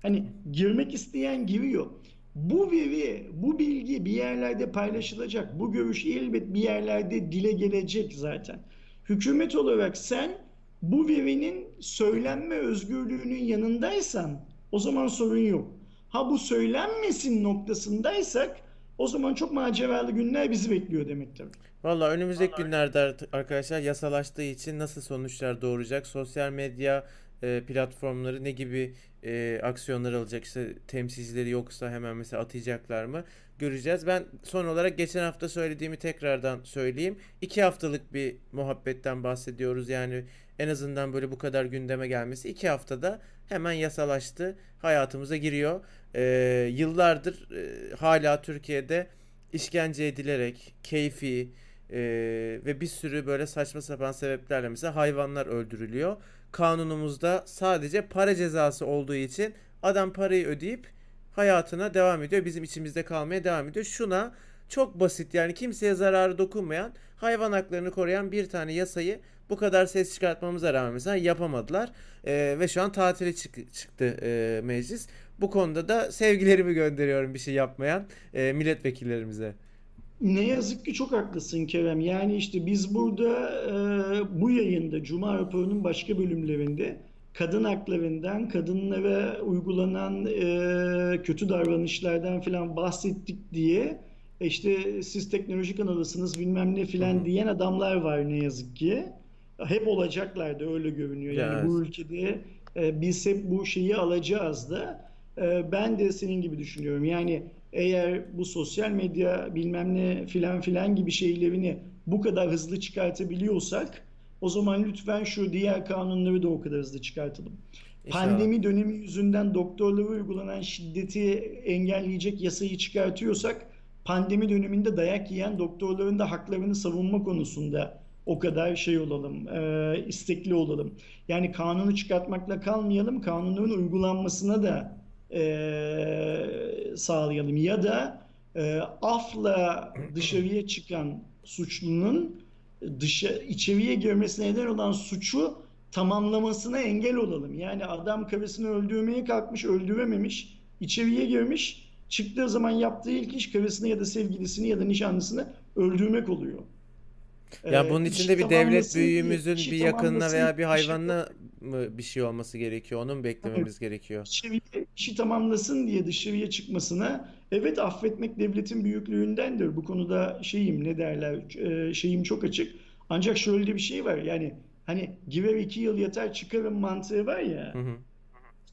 Hani girmek isteyen giriyor. Bu veri, bu bilgi bir yerlerde paylaşılacak. Bu görüş elbet bir yerlerde dile gelecek zaten. Hükümet olarak sen bu verinin söylenme özgürlüğünün yanındaysan o zaman sorun yok. Ha bu söylenmesin noktasındaysak o zaman çok maceralı günler bizi bekliyor demektir. Vallahi önümüzdeki Vallahi. günlerde arkadaşlar yasalaştığı için nasıl sonuçlar doğuracak? Sosyal medya platformları ne gibi e, aksiyonlar alacak, işte temsilcileri yoksa hemen mesela atayacaklar mı göreceğiz. Ben son olarak geçen hafta söylediğimi tekrardan söyleyeyim. İki haftalık bir muhabbetten bahsediyoruz. Yani en azından böyle bu kadar gündeme gelmesi iki haftada hemen yasalaştı, hayatımıza giriyor. E, yıllardır e, hala Türkiye'de işkence edilerek keyfi e, ve bir sürü böyle saçma sapan sebeplerle mesela hayvanlar öldürülüyor. Kanunumuzda sadece para cezası olduğu için adam parayı ödeyip hayatına devam ediyor. Bizim içimizde kalmaya devam ediyor. Şuna çok basit, yani kimseye zararı dokunmayan, hayvan haklarını koruyan bir tane yasayı bu kadar ses çıkartmamıza rağmen mesela yapamadılar. Ee, ve şu an tatile çık- çıktı e, meclis. Bu konuda da sevgilerimi gönderiyorum bir şey yapmayan e, milletvekillerimize. Ne yazık ki çok haklısın Kerem. Yani işte biz burada e, bu yayında Cuma Raporu'nun başka bölümlerinde kadın haklarından, kadınlara uygulanan e, kötü davranışlardan filan bahsettik diye işte siz teknoloji kanalısınız bilmem ne filan diyen adamlar var ne yazık ki. Hep olacaklar da öyle görünüyor. Yani evet. Bu ülkede e, biz hep bu şeyi alacağız da e, ben de senin gibi düşünüyorum. Yani eğer bu sosyal medya bilmem ne filan filan gibi şeylerini bu kadar hızlı çıkartabiliyorsak o zaman lütfen şu diğer kanunları da o kadar hızlı çıkartalım. İnşallah. Pandemi dönemi yüzünden doktorlara uygulanan şiddeti engelleyecek yasayı çıkartıyorsak pandemi döneminde dayak yiyen doktorların da haklarını savunma konusunda o kadar şey olalım, e, istekli olalım. Yani kanunu çıkartmakla kalmayalım, kanunların uygulanmasına da e, sağlayalım. Ya da e, afla dışarıya çıkan suçlunun dışa, içeriye girmesine neden olan suçu tamamlamasına engel olalım. Yani adam karısını öldürmeye kalkmış, öldürememiş, içeriye girmiş, çıktığı zaman yaptığı ilk iş karısını ya da sevgilisini ya da nişanlısını öldürmek oluyor. Ya ee, bunun içinde bir devlet büyüğümüzün bir yakınına veya bir hayvanına mı bir şey olması gerekiyor? Onu mu beklememiz evet, gerekiyor? İçeriye işi tamamlasın diye dışarıya çıkmasına, evet, affetmek devletin büyüklüğündendir. Bu konuda şeyim, ne derler, şeyim çok açık. Ancak şöyle bir şey var, yani hani girer iki yıl yatar çıkarım mantığı var ya. Hı hı.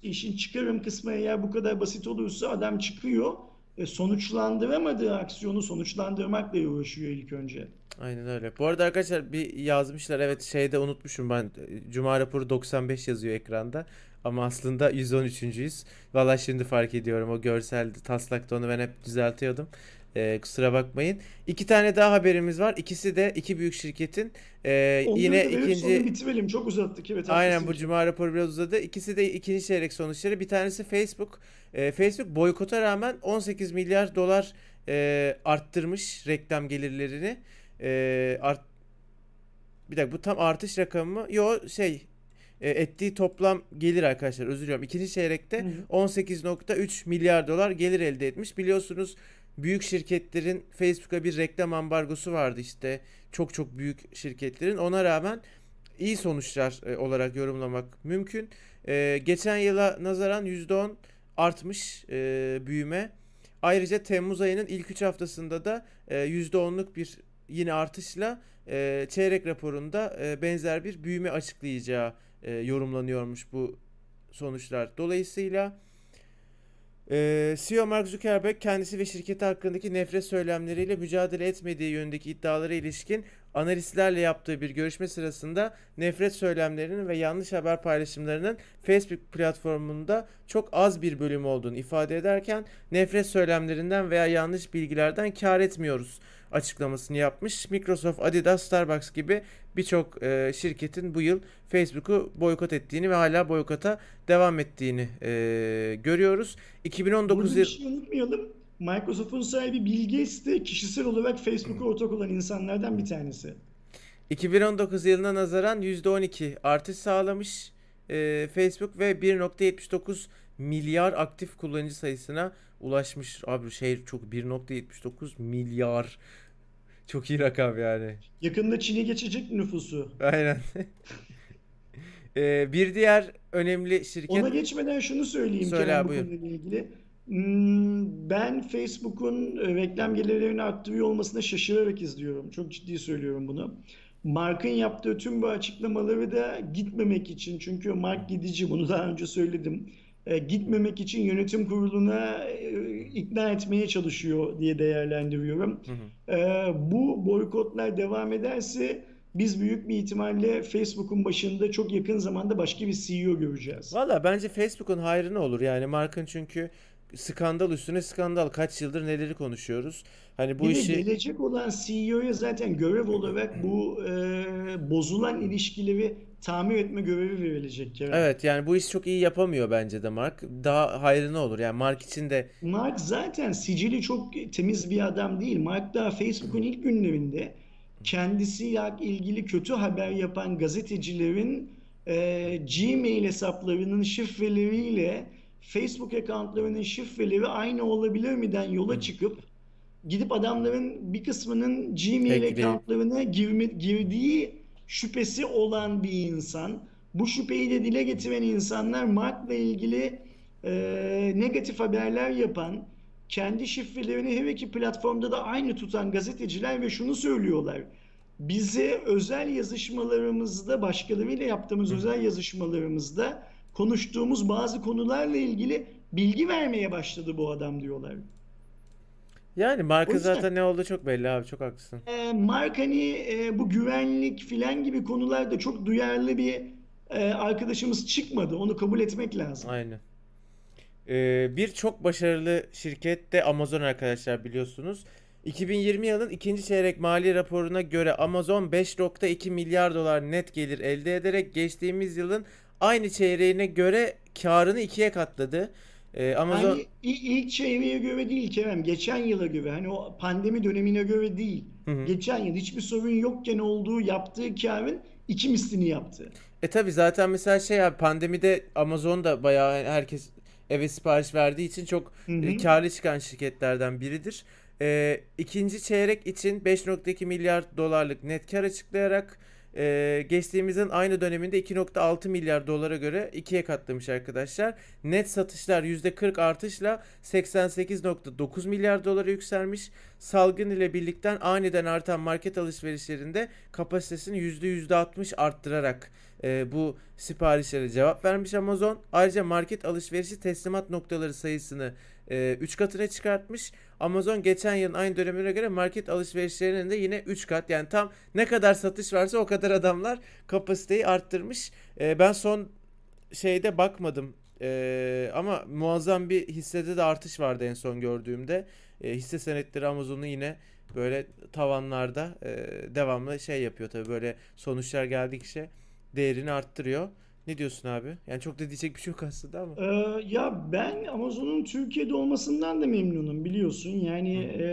İşin çıkarım kısmı eğer bu kadar basit olursa adam çıkıyor. E, sonuçlandıramadığı aksiyonu sonuçlandırmakla uğraşıyor ilk önce. Aynen öyle. Bu arada arkadaşlar bir yazmışlar. Evet, şeyde unutmuşum ben. Cuma Raporu doksan beş yazıyor ekranda. Ama aslında yüz on üçüncüyüz. Vallahi şimdi fark ediyorum. O görsel taslakta onu ben hep düzeltiyordum. Ee, kusura bakmayın. İki tane daha haberimiz var. İkisi de iki büyük şirketin e, yine ikinci bitirelim. Çok uzattık. Evet, aynen, bu Cuma Raporu biraz uzadı. İkisi de ikinci çeyrek sonuçları. Bir tanesi Facebook. E, Facebook boykota rağmen on sekiz milyar dolar e, arttırmış reklam gelirlerini. E, art... Bir dakika, bu tam artış rakamı mı? Yo şey e, ettiği toplam gelir arkadaşlar. Özür diliyorum. İkinci çeyrekte on sekiz virgül üç milyar dolar gelir elde etmiş. Biliyorsunuz, büyük şirketlerin Facebook'a bir reklam ambargosu vardı işte, çok çok büyük şirketlerin. Ona rağmen iyi sonuçlar olarak yorumlamak mümkün. Ee, geçen yıla nazaran yüzde on artmış e, büyüme. Ayrıca Temmuz ayının ilk üç haftasında da e, yüzde onluk bir yine artışla e, çeyrek raporunda e, benzer bir büyüme açıklayacağı e, yorumlanıyormuş bu sonuçlar. Dolayısıyla Ee, C E O Mark Zuckerberg kendisi ve şirketi hakkındaki nefret söylemleriyle mücadele etmediği yönündeki iddialara ilişkin analistlerle yaptığı bir görüşme sırasında nefret söylemlerinin ve yanlış haber paylaşımlarının Facebook platformunda çok az bir bölüm olduğunu ifade ederken, nefret söylemlerinden veya yanlış bilgilerden kâr etmiyoruz açıklamasını yapmış. Microsoft, Adidas, Starbucks gibi birçok e, şirketin bu yıl Facebook'u boykot ettiğini ve hala boykota devam ettiğini e, görüyoruz. iki bin on dokuz yılı... şey unutmayalım. Microsoft'un sahibi Bill Gates de kişisel olarak Facebook'a ortak olan insanlardan bir tanesi. iki bin on dokuz yılına nazaran yüzde on iki artış sağlamış e, Facebook ve bir virgül yetmiş dokuz milyar aktif kullanıcı sayısına ulaşmış. Abi şey çok bir virgül yetmiş dokuz milyar. Çok iyi rakam yani. Yakında Çin'e geçecek nüfusu. Aynen. ee, bir diğer önemli şirket... Ona geçmeden şunu söyleyeyim. Söyle Kerem, bu konuyla ilgili. Ben Facebook'un reklam gelirlerini arttırıyor olmasına şaşırarak izliyorum. Çok ciddi söylüyorum bunu. Mark'ın yaptığı tüm bu açıklamaları da gitmemek için, çünkü Mark gidici, bunu daha önce söyledim. Gitmemek için yönetim kuruluna ikna etmeye çalışıyor diye değerlendiriyorum. Hı hı. Bu boykotlar devam ederse biz büyük bir ihtimalle Facebook'un başında çok yakın zamanda başka bir C E O göreceğiz. Valla bence Facebook'un hayrına olur yani, Mark'ın, çünkü skandal üstüne skandal, kaç yıldır neleri konuşuyoruz. Hani bu işi... Gelecek olan C E O'ya zaten görev olarak bu e, bozulan ilişkileri tamir etme görevi verilecek Kerem. Evet, yani bu iş çok iyi yapamıyor bence de Mark. Daha hayrına olur yani Mark için de. Mark zaten sicili çok temiz bir adam değil. Mark daha Facebook'un ilk günlerinde kendisiyle ilgili kötü haber yapan gazetecilerin e, Gmail hesaplarının şifreleriyle Facebook accountlarının şifreleri aynı olabilir mi'den yola çıkıp gidip adamların bir kısmının Gmail accountlarına girme, girdiği şüphesi olan bir insan. Bu şüpheyi de dile getiren insanlar Mark'la ilgili e, negatif haberler yapan, kendi şifrelerini her iki platformda da aynı tutan gazeteciler ve şunu söylüyorlar. Bize özel yazışmalarımızda, başkalarıyla yaptığımız Hı-hı. özel yazışmalarımızda konuştuğumuz bazı konularla ilgili bilgi vermeye başladı bu adam diyorlar. Yani marka zaten ne oldu çok belli abi, çok haklısın. E, Mark hani e, bu güvenlik filan gibi konularda çok duyarlı bir e, arkadaşımız çıkmadı. Onu kabul etmek lazım. Aynen. Ee, bir çok başarılı şirket de Amazon arkadaşlar, biliyorsunuz. iki bin yirmi yılının ikinci çeyrek mali raporuna göre Amazon beş nokta iki milyar dolar net gelir elde ederek geçtiğimiz yılın aynı çeyreğine göre karını ikiye katladı. Ee, Amazon... Hani ilk çeyreğe göre değil Kerem, geçen yıla göre, hani o pandemi dönemine göre değil. Hı hı. Geçen yıl hiçbir sorun yokken olduğu yaptığı karın iki mislini yaptı. E tabi zaten mesela şey abi, pandemide Amazon da bayağı herkes eve sipariş verdiği için çok hı hı. karlı çıkan şirketlerden biridir. E, ikinci çeyrek için beş nokta iki milyar dolarlık net kar açıklayarak e, geçtiğimizin aynı döneminde iki nokta altı milyar dolara göre ikiye katlamış arkadaşlar. Net satışlar yüzde kırk artışla seksen sekiz nokta dokuz milyar dolara yükselmiş. Salgın ile birlikte aniden artan market alışverişlerinde kapasitesini yüzde yüz altmış arttırarak e, bu siparişlere cevap vermiş Amazon. Ayrıca market alışverişi teslimat noktaları sayısını üç katına çıkartmış. Amazon geçen yılın aynı dönemine göre market alışverişlerinin de yine üç kat, yani tam ne kadar satış varsa o kadar adamlar kapasiteyi arttırmış. E, ben son şeyde bakmadım e, ama muazzam bir hissede de artış vardı en son gördüğümde. E, hisse senetleri Amazon'u yine böyle tavanlarda e, devamlı şey yapıyor tabii, böyle sonuçlar geldikçe değerini arttırıyor. Ne diyorsun abi? Yani çok da diyecek bir şey yok aslında ama. Ee, ya ben Amazon'un Türkiye'de olmasından da memnunum biliyorsun. Yani e,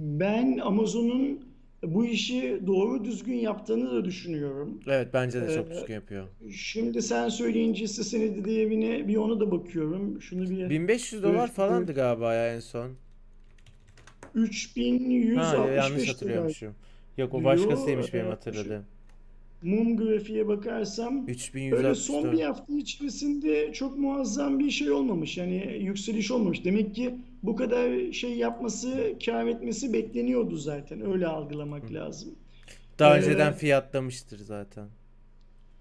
ben Amazon'un bu işi doğru düzgün yaptığını da düşünüyorum. Evet, bence de çok ee, düzgün yapıyor. Şimdi sen söyleyince hisse senedi değerine bir ona da bakıyorum. Şunu bir bin beş yüz dolar falandı galiba ya en son. üç bin yüz altmış beş dolar. Yanlış hatırlıyormuşum. Yok, o başkasıymış benim hatırladığım. Mum grafiğe bakarsam öyle son bir hafta içerisinde çok muazzam bir şey olmamış. Yani yükseliş olmamış. Demek ki bu kadar şey yapması, kâr etmesi bekleniyordu zaten. Öyle algılamak Hı. lazım. Daha ee, önceden fiyatlamıştır zaten.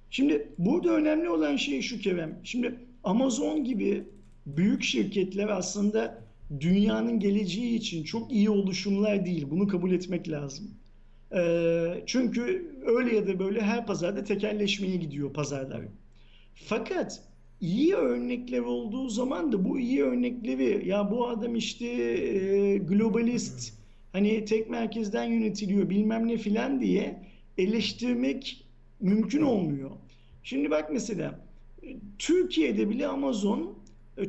Şimdi burada önemli olan şey şu Kerem. Şimdi Amazon gibi büyük şirketler aslında dünyanın geleceği için çok iyi oluşumlar değil. Bunu kabul etmek lazım. Çünkü öyle ya da böyle her pazarda tekelleşmeye gidiyor pazarlar. Fakat iyi örnekler olduğu zaman da bu iyi örnekleri, ya bu adam işte globalist, hani tek merkezden yönetiliyor bilmem ne filan diye eleştirmek mümkün olmuyor. Şimdi bak mesela Türkiye'de bile Amazon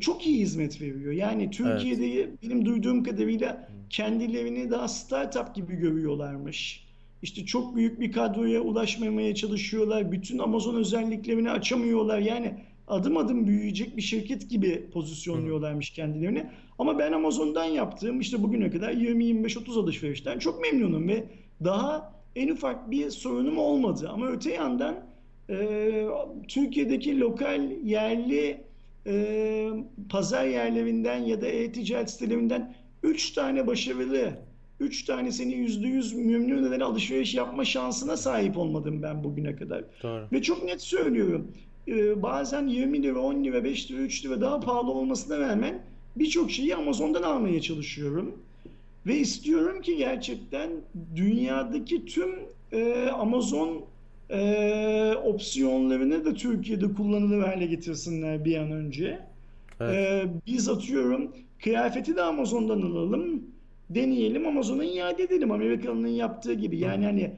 çok iyi hizmet veriyor. Yani Türkiye'de evet. benim duyduğum kadarıyla kendilerini daha startup gibi görüyorlarmış. İşte çok büyük bir kadroya ulaşmamaya çalışıyorlar. Bütün Amazon özelliklerini açamıyorlar. Yani adım adım büyüyecek bir şirket gibi pozisyonluyorlarmış kendilerini. Ama ben Amazon'dan yaptığım işte bugüne kadar yirmi, yirmi beş, otuz alışverişten çok memnunum ve daha en ufak bir sorunum olmadı. Ama öte yandan e, Türkiye'deki lokal, yerli e, pazar yerlerinden ya da e-ticaret sitelerinden üç tane başarılı, üç tane seni yüzde yüz memnun eden alışveriş yapma şansına sahip olmadım ben bugüne kadar. Doğru. Ve çok net söylüyorum. Ee, bazen yirmi lira, on lira, beş lira, üç lira daha pahalı olmasına rağmen birçok şeyi Amazon'dan almaya çalışıyorum. Ve istiyorum ki gerçekten dünyadaki tüm e, Amazon e, opsiyonlarını da Türkiye'de kullanılır hale getirsinler bir an önce. Evet. Ee, biz atıyorum... Kıyafeti de Amazon'dan alalım, deneyelim, Amazon'a iade edelim. Amerikalı'nın yaptığı gibi. Yani hani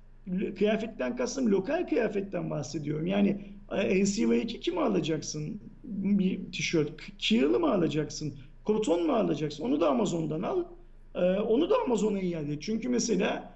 kıyafetten kastım lokal kıyafetten bahsediyorum. Yani N C V iki kimi alacaksın? Bir tişört. Kiralı mı alacaksın? Koton mu alacaksın? Onu da Amazon'dan al. Onu da Amazon'a iade et. Çünkü mesela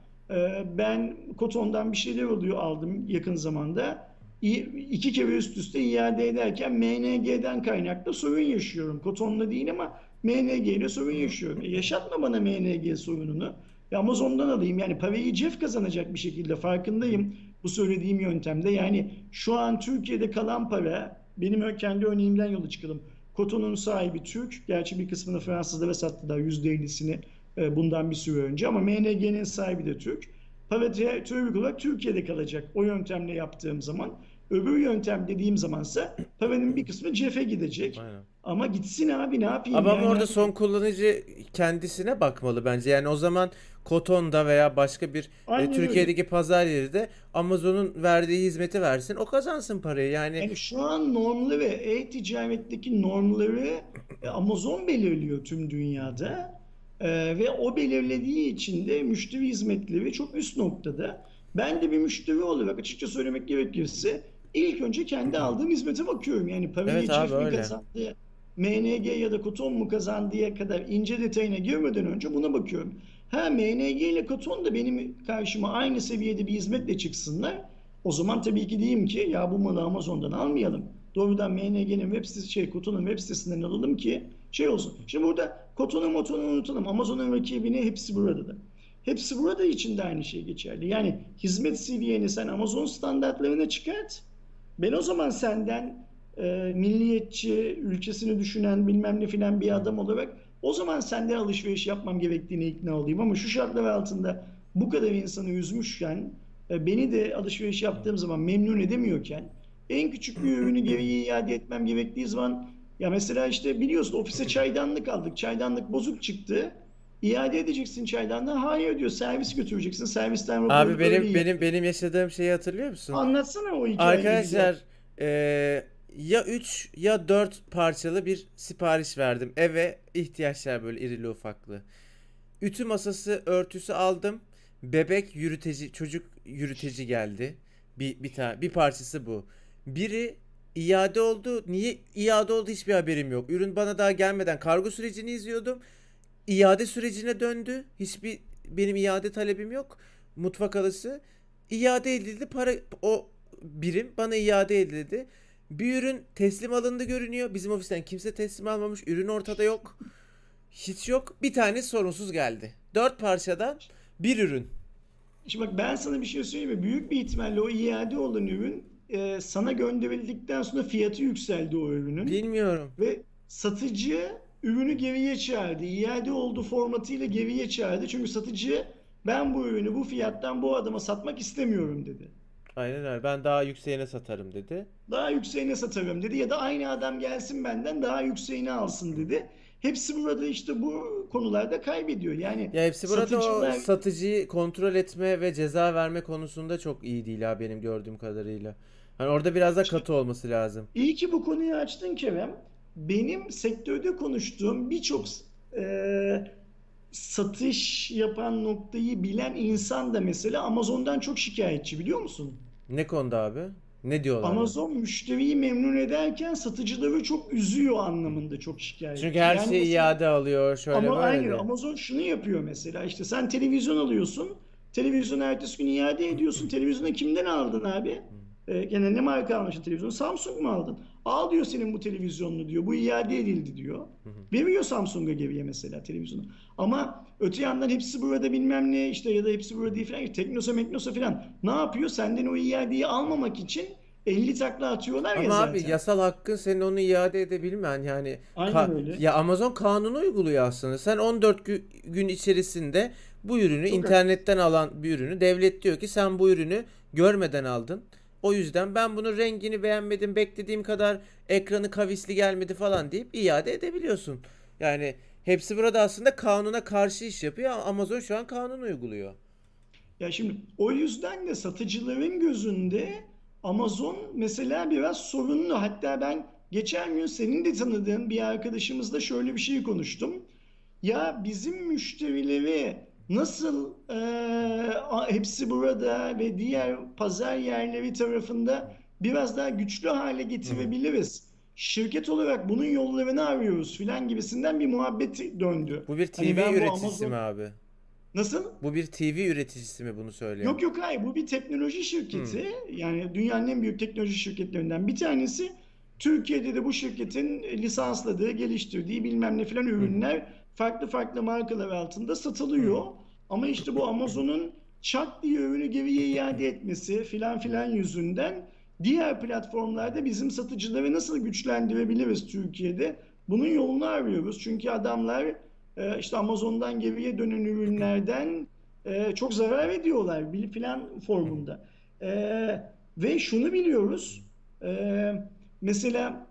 ben Koton'dan bir şeyler oluyor aldım yakın zamanda. İki kere üst üste iade ederken M N G'den kaynaklı sorun yaşıyorum. Koton'la değil ama M N G ile sorun yaşıyorum. E yaşatma bana M N G sorununu. E Amazon'dan alayım. Yani parayı cef kazanacak bir şekilde farkındayım bu söylediğim yöntemde. Yani şu an Türkiye'de kalan para, benim kendi örneğimden yola çıkalım. Koton'un sahibi Türk. Gerçi bir kısmını Fransızlara sattılar. yüzde ellisini bundan bir süre önce. Ama M N G'nin sahibi de Türk. Para teorik olarak Türkiye'de kalacak. O yöntemle yaptığım zaman. Öbür yöntem dediğim zamansa paranın bir kısmı cefe gidecek. Aynen. Ama gitsin abi, ne yapayım? Ama yani orada son kullanıcı kendisine bakmalı bence. Yani o zaman Koton'da veya başka bir e, Türkiye'deki öyle pazar yeri de Amazon'un verdiği hizmeti versin. O kazansın parayı. Yani, yani şu an normları ve e-ticaretteki normları Amazon belirliyor tüm dünyada. Ee, ve o belirlediği için de müşteri hizmetleri çok üst noktada. Ben de bir müşteri olarak açıkça söylemek gerekirse ilk önce kendi aldığım hizmete bakıyorum. Yani parayı evet çift mi kazandı, M N G ya da Koton mu kazandıya kadar ince detayına girmeden önce buna bakıyorum. Ha, M N G ile Koton da benim karşıma aynı seviyede bir hizmetle çıksınlar. O zaman tabii ki diyeyim ki ya bu malı Amazon'dan almayalım. Doğrudan M N G'nin web sitesi, şey, Koton'un web sitesinden alalım ki şey olsun. Şimdi burada Koton'u motonu unutalım. Amazon'un rakibini Hepsiburada da. Hepsiburada için de aynı şey geçerli. Yani hizmet seviyeni sen Amazon standartlarına çıkart. Ben o zaman senden e, milliyetçi, ülkesini düşünen bilmem ne filan bir adam olarak o zaman senden alışveriş yapmam gerektiğini ikna olayım. Ama şu şartlar altında bu kadar insanı üzmüşken, e, beni de alışveriş yaptığım zaman memnun edemiyorken, en küçük bir ürünü geri iade etmem gerektiği zaman, ya mesela işte biliyorsun ofise çaydanlık aldık, çaydanlık bozuk çıktı, iade edeceksin çaydanlığı, hayır diyor, servis götüreceksin, servisten rapor. Abi benim benim benim yaşadığım şeyi hatırlıyor musun? Anlatsana o hikayeyi. Arkadaşlar e, ya üç ya dört parçalı bir sipariş verdim, eve ihtiyaçlar böyle irili ufaklı. Ütü masası örtüsü aldım, bebek yürüteci, çocuk yürüteci geldi, bir bir tane bir parçası bu. Biri iade oldu. Niye iade oldu hiçbir haberim yok. Ürün bana daha gelmeden kargo sürecini izliyordum. İade sürecine döndü. Hiçbir benim iade talebim yok. Mutfak alısı. İade edildi. Para o birim bana iade edildi. Bir ürün teslim alındı görünüyor. Bizim ofisten kimse teslim almamış. Ürün ortada yok. Hiç yok. Bir tane sorunsuz geldi. Dört parçadan bir ürün. Şimdi bak ben sana bir şey söyleyeyim mi? Büyük bir ihtimalle o iade olan ürün Ee, sana gönderildikten sonra fiyatı yükseldi o ürünün. Bilmiyorum. Ve satıcı ürünü geriye çağırdı. İade oldu formatıyla geriye çağırdı. Çünkü satıcı ben bu ürünü bu fiyattan bu adama satmak istemiyorum dedi. Aynen öyle. Ben daha yükseğine satarım dedi. Daha yükseğine satarım dedi. Ya da aynı adam gelsin benden daha yükseğine alsın dedi. Hepsiburada işte bu konularda kaybediyor. Yani ya Hepsiburada satıcılar... o satıcıyı kontrol etme ve ceza verme konusunda çok iyi değil ha benim gördüğüm kadarıyla. Hani orada biraz da katı olması lazım. İyi ki bu konuyu açtın Kerem. Benim sektörde konuştuğum birçok e, satış yapan noktayı bilen insan da mesela Amazon'dan çok şikayetçi, biliyor musun? Ne konuda abi? Ne diyorlar? Amazon yani? Müşteriyi memnun ederken satıcıları çok üzüyor anlamında çok şikayetçi. Çünkü her yani şeyi mesela, iade alıyor şöyle ama böyle. Ama Amazon şunu yapıyor mesela, işte sen televizyon alıyorsun. Televizyonu ertesi gün iade ediyorsun. Televizyonu kimden aldın abi? Gene ne marka almışsın televizyonu? Samsung mu aldın? Al diyor senin bu televizyonunu diyor. Bu iade edildi diyor. Hı hı. Veriyor Samsung'a geriye mesela televizyonu. Ama öte yandan Hepsiburada bilmem ne işte ya da Hepsiburada değil falan. Teknosa Meknosa falan. Ne yapıyor? Senden o iadeyi almamak için elli takla atıyorlar. Ama ya zaten. Ama abi yasal hakkın senin onu iade edebilmen yani. Aynen öyle. Ya Amazon kanunu uyguluyor aslında. Sen on dört gü gün içerisinde bu ürünü çok internetten öyle. Alan bir ürünü devlet diyor ki sen bu ürünü görmeden aldın. O yüzden ben bunun rengini beğenmedim, beklediğim kadar ekranı kavisli gelmedi falan deyip iade edebiliyorsun. Yani Hepsiburada aslında kanuna karşı iş yapıyor. Amazon şu an kanunu uyguluyor. Ya şimdi o yüzden de satıcıların gözünde Amazon mesela biraz sorunlu. Hatta ben geçen gün senin de tanıdığın bir arkadaşımızla şöyle bir şey konuştum. Ya bizim müşterileri nasıl e, Hepsiburada ve diğer pazar yerleri tarafında biraz daha güçlü hale getirebiliriz? Şirket olarak bunun yollarını arıyoruz filan gibisinden bir muhabbet döndü. Bu bir T V hani üreticisi Amazon... mi abi? Nasıl? Bu bir T V üreticisi mi bunu söylüyor? Yok yok hayır, bu bir teknoloji şirketi. Hmm. Yani dünyanın en büyük teknoloji şirketlerinden bir tanesi. Türkiye'de de bu şirketin lisansladığı, geliştirdiği bilmem ne filan ürünler... Hmm. Farklı farklı markalar altında satılıyor. Ama işte bu Amazon'un çat diye ürünü geriye iade etmesi filan filan yüzünden diğer platformlarda bizim satıcıları nasıl güçlendirebiliriz Türkiye'de? Bunun yolunu arıyoruz. Çünkü adamlar işte Amazon'dan geriye dönen ürünlerden çok zarar ediyorlar filan formunda. Ve şunu biliyoruz. Mesela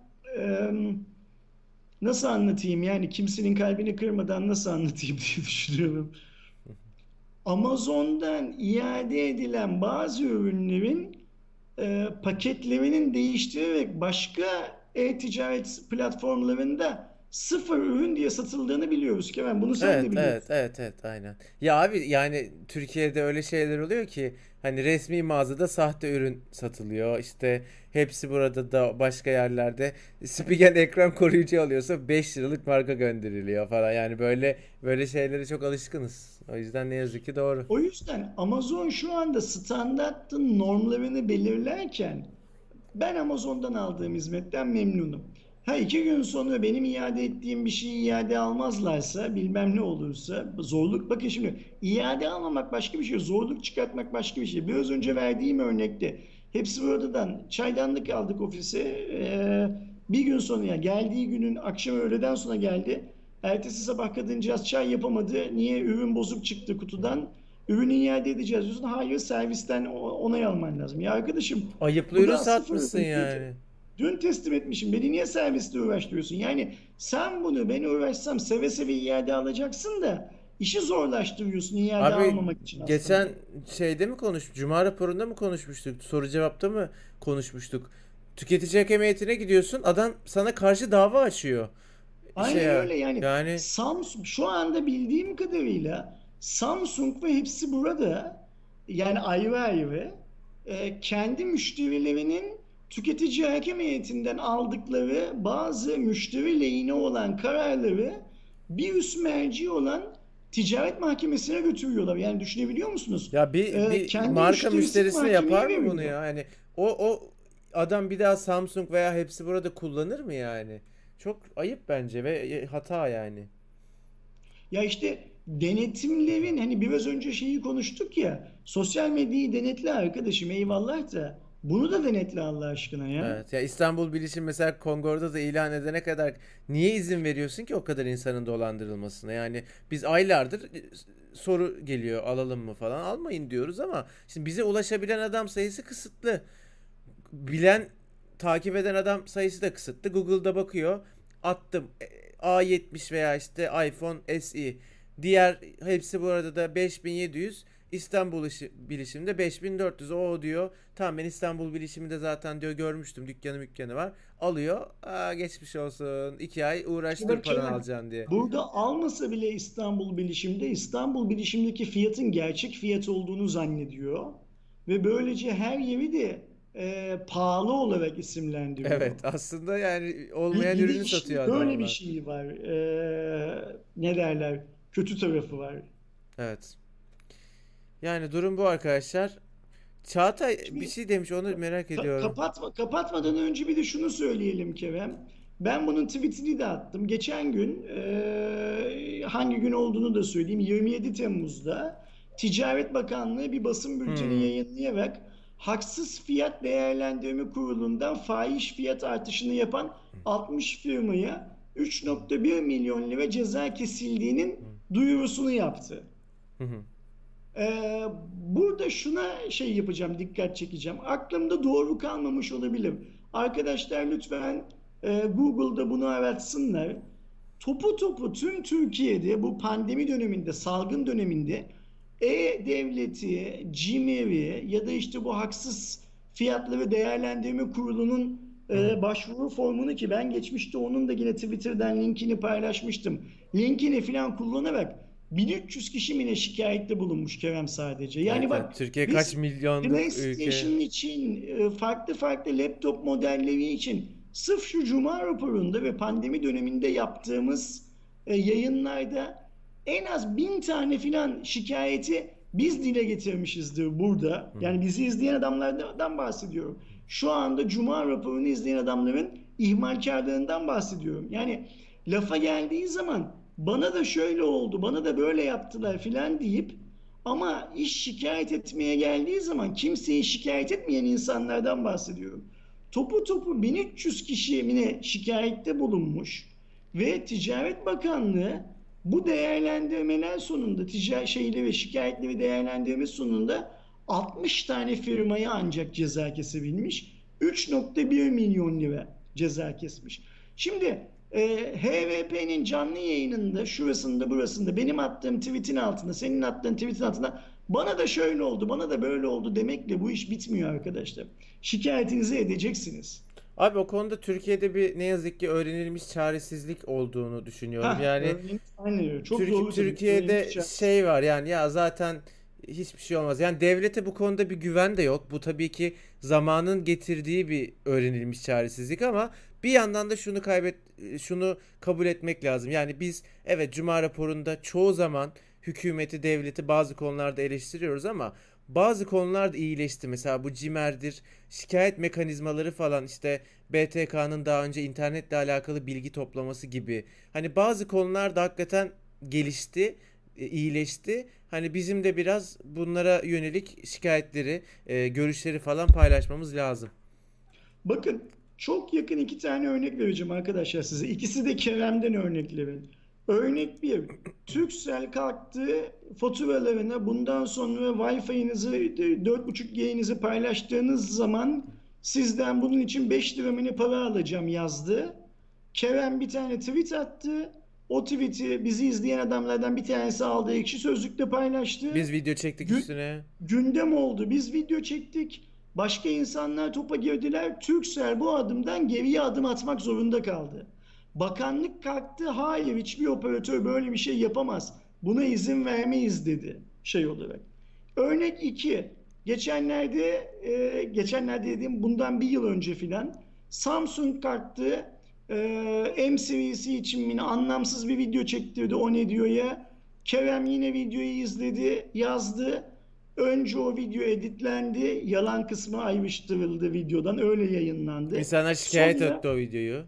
nasıl anlatayım yani kimsenin kalbini kırmadan nasıl anlatayım diye düşünüyorum. Amazon'dan iade edilen bazı ürünlerin e, paketlerinin değiştirerek başka e-ticaret platformlarında sıfır ürün diye satıldığını biliyoruz ki. Ben bunu sen evet, de biliyorsun. Evet, evet, evet, aynen. Ya abi yani Türkiye'de öyle şeyler oluyor ki hani resmi mağazada sahte ürün satılıyor. İşte Hepsiburada da başka yerlerde spigen ekran koruyucu alıyorsa beş liralık marka gönderiliyor falan. Yani böyle böyle şeylere çok alışkınız. O yüzden ne yazık ki doğru. O yüzden Amazon şu anda standartın normlarını belirlerken ben Amazon'dan aldığım hizmetten memnunum. Ha iki gün sonra benim iade ettiğim bir şeyi iade almazlarsa bilmem ne olursa zorluk, bakın şimdi iade almamak başka bir şey, zorluk çıkartmak başka bir şey. Biraz önce verdiğim örnekte Hepsiburada'dan çaydanlık aldık ofise, ee, bir gün sonra yani geldiği günün akşam öğleden sonra geldi. Ertesi sabah kadıncağız çay yapamadı, niye, ürün bozuk çıktı kutudan. Ürünü iade edeceğiz diyorsun, hayır servisten onay alman lazım. Ya arkadaşım ayıplıyoruz, satmışsın yani. Dün teslim etmişim. Beni niye servisle uğraştırıyorsun? Yani sen bunu ben uğraşsam seve seve iade alacaksın da işi zorlaştırıyorsun iade abi, almamak için aslında. Geçen şeyde mi konuştuk? Cuma raporunda mı konuşmuştuk? Soru cevapta mı konuşmuştuk? Tüketici hakemiyetine gidiyorsun. Adam sana karşı dava açıyor. Aynen şey, öyle yani. yani. Samsung şu anda bildiğim kadarıyla Samsung ve Hepsiburada yani ayrı ayrı e, kendi müşterilerinin tüketici hakem heyetinden aldıkları bazı müşteri lehine olan kararları bir üst merci olan ticaret mahkemesine götürüyorlar. Yani düşünebiliyor musunuz? Ya bir, ee, bir marka müşterisine yapar mı bunu ya? Yani o o adam bir daha Samsung veya Hepsiburada kullanır mı yani? Çok ayıp bence ve hata yani. Ya işte denetimlerin hani biraz önce şeyi konuştuk ya, sosyal medyayı denetle arkadaşım, eyvallah da bunu da denetle Allah aşkına ya. Evet. Ya İstanbul Bilişim mesela Kongor'da da ilan edene kadar niye izin veriyorsun ki o kadar insanın dolandırılmasına? Yani biz aylardır soru geliyor alalım mı falan, almayın diyoruz ama şimdi bize ulaşabilen adam sayısı kısıtlı. Bilen, takip eden adam sayısı da kısıtlı. Google'da bakıyor, attım A yetmiş veya işte iPhone S E. Diğer Hepsiburada da beş bin yedi yüz. İstanbul Bilişim'de beş bin dört yüz. O diyor tamam, ben İstanbul Bilişim'de zaten diyor görmüştüm, dükkanı mükkanı var, alıyor. Aa, geçmiş olsun, iki ay uğraştır paranı alacaksın diye. Burada almasa bile İstanbul Bilişim'de İstanbul Bilişim'deki fiyatın gerçek fiyat olduğunu zannediyor ve böylece her yeri de e, pahalı olarak isimlendiriyor. Evet, aslında yani olmayan bir, ürünü satıyor adamlar. Böyle bir şey var, e, ne derler, kötü tarafı var. Evet. Yani durum bu arkadaşlar. Çağatay Şimdi, bir şey demiş, onu merak ka- ediyorum. Kapatma, kapatmadan önce bir de şunu söyleyelim Kerem. Ben bunun tweetini de attım. Geçen gün e, hangi gün olduğunu da söyleyeyim. yirmi yedi Temmuz'da Ticaret Bakanlığı bir basın bülteni hmm. yayınlayarak haksız fiyat değerlendirme kurulundan fahiş fiyat artışını yapan altmış firmaya üç virgül bir milyon lira ceza kesildiğinin duyurusunu yaptı. Hı hı. Ee, burada şuna şey yapacağım, dikkat çekeceğim. Aklımda doğru kalmamış olabilir. Arkadaşlar lütfen e, Google'da bunu aratsınlar. Topu topu tüm Türkiye'de bu pandemi döneminde, salgın döneminde E-Devleti, Cimer'i ya da işte bu haksız fiyatları değerlendirme kurulunun e, başvuru formunu, ki ben geçmişte onun da yine Twitter'dan linkini paylaşmıştım. Linkini falan kullanarak bin üç yüz kişi mine şikayette bulunmuş Kerem sadece. Yani evet, bak Türkiye kaç milyonluk PlayStation ülke için, farklı farklı laptop modelleri için sırf şu Cuma raporunda ve pandemi döneminde yaptığımız yayınlarda en az bin tane filan şikayeti biz dile getirmişizdir burada. Yani bizi izleyen adamlardan bahsediyorum. Şu anda Cuma raporunu izleyen adamların ihmalkarlarından bahsediyorum. Yani lafa geldiği zaman bana da şöyle oldu, bana da böyle yaptılar filan deyip ama iş şikayet etmeye geldiği zaman kimseyi şikayet etmeyen insanlardan bahsediyorum. Topu topu bin üç yüz kişi mine şikayette bulunmuş ve Ticaret Bakanlığı bu değerlendirmeler sonunda, ticari şeyleri ve şikayetleri değerlendirme sonunda altmış tane firmaya ancak ceza kesebilmiş. üç virgül bir milyon lira ceza kesmiş. Şimdi Ee, H V P'nin canlı yayınında, şurasında burasında, benim attığım tweetin altında, senin attığın tweetin altında bana da şöyle oldu, bana da böyle oldu demekle bu iş bitmiyor arkadaşlar. Şikayetinizi edeceksiniz. Abi o konuda Türkiye'de bir ne yazık ki öğrenilmiş çaresizlik olduğunu düşünüyorum. Ha, yani aynı, çok Türk, Türkiye'de şey var yani, ya zaten hiçbir şey olmaz. Yani devlete bu konuda bir güven de yok. Bu tabii ki zamanın getirdiği bir öğrenilmiş çaresizlik ama bir yandan da şunu kaybet, şunu kabul etmek lazım. Yani biz evet Cuma raporunda çoğu zaman hükümeti, devleti bazı konularda eleştiriyoruz ama bazı konular da iyileşti. Mesela bu CİMER'dir, şikayet mekanizmaları falan, işte B T K'nın daha önce internetle alakalı bilgi toplaması gibi. Hani bazı konular da hakikaten gelişti, iyileşti. Hani bizim de biraz bunlara yönelik şikayetleri, görüşleri falan paylaşmamız lazım. Bakın çok yakın iki tane örnek vereceğim arkadaşlar size. İkisi de Kerem'den örneklerin. Örnek bir, Turkcell kalktı faturalarına bundan sonra Wi-Fi'nizi, dört buçuk G'nizi paylaştığınız zaman sizden bunun için beş liramını para alacağım yazdı. Kerem bir tane tweet attı. O tweet'i bizi izleyen adamlardan bir tanesi aldı, Ekşi Sözlük'te paylaştı. Biz video çektik Gü- üstüne. Gündem oldu. Biz video çektik. Başka insanlar topa girdiler. Turkcell bu adımdan geriye adım atmak zorunda kaldı. Bakanlık kalktı, hayır hiçbir operatör böyle bir şey yapamaz, buna izin vermeyiz dedi şey olarak. Örnek iki, geçenlerde, e, geçenlerde dediğim bundan bir yıl önce filan, Samsung kalktı e, M serisi için yine anlamsız bir video çektirdi, o ne diyor ya. Kerem yine videoyu izledi, yazdı. Önce o video editlendi, yalan kısmı ayrıştırıldı videodan, öyle yayınlandı. İnsanlar şikayet Sonra, etti o videoyu.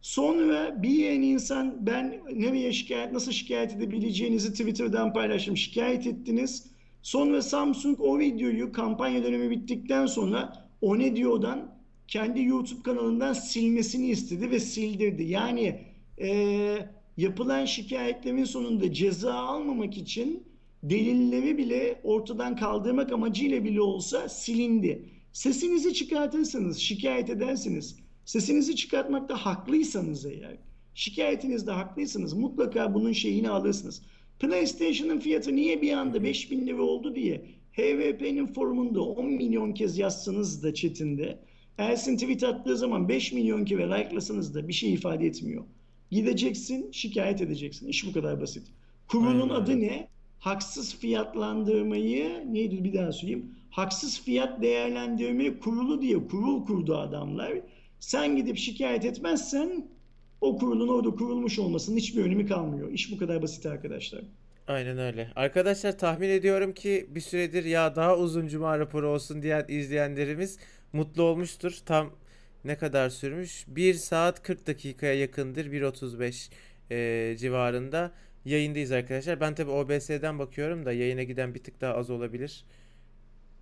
Sonra bir yeni insan, ben nereye şikayet, nasıl şikayet edebileceğinizi Twitter'dan paylaştım, şikayet ettiniz. Sonra Samsung o videoyu kampanya dönemi bittikten sonra o ne diyordan kendi YouTube kanalından silmesini istedi ve sildirdi. Yani e, yapılan şikayetlerin sonunda ceza almamak için delilleri bile ortadan kaldırmak amacıyla bile olsa silindi. Sesinizi çıkartırsanız, şikayet edersiniz. Sesinizi çıkartmakta haklıysanız eğer, şikayetinizde haklıysanız mutlaka bunun şeyini alırsınız. PlayStation'ın fiyatı niye bir anda beş bin lira oldu diye H V P'nin forumunda on milyon kez yazsanız da chatinde, Ersin tweet attığı zaman beş milyon kere like'lasanız da bir şey ifade etmiyor. Gideceksin, şikayet edeceksin. İş bu kadar basit. Kurulun adı ne? Haksız fiyatlandırmayı, neydi bir daha söyleyeyim, haksız fiyat değerlendirme kurulu diye kurul kurdu adamlar. Sen gidip şikayet etmezsen o kurulun orada kurulmuş olmasının hiçbir önemi kalmıyor. İş bu kadar basit arkadaşlar. Aynen öyle. Arkadaşlar tahmin ediyorum ki bir süredir ya daha uzun Cuma raporu olsun diyen izleyenlerimiz mutlu olmuştur. Tam ne kadar sürmüş? bir saat kırk dakikaya yakındır. bir otuz beş e, civarında yayındayız arkadaşlar. Ben tabii O B S'den bakıyorum da yayına giden bir tık daha az olabilir.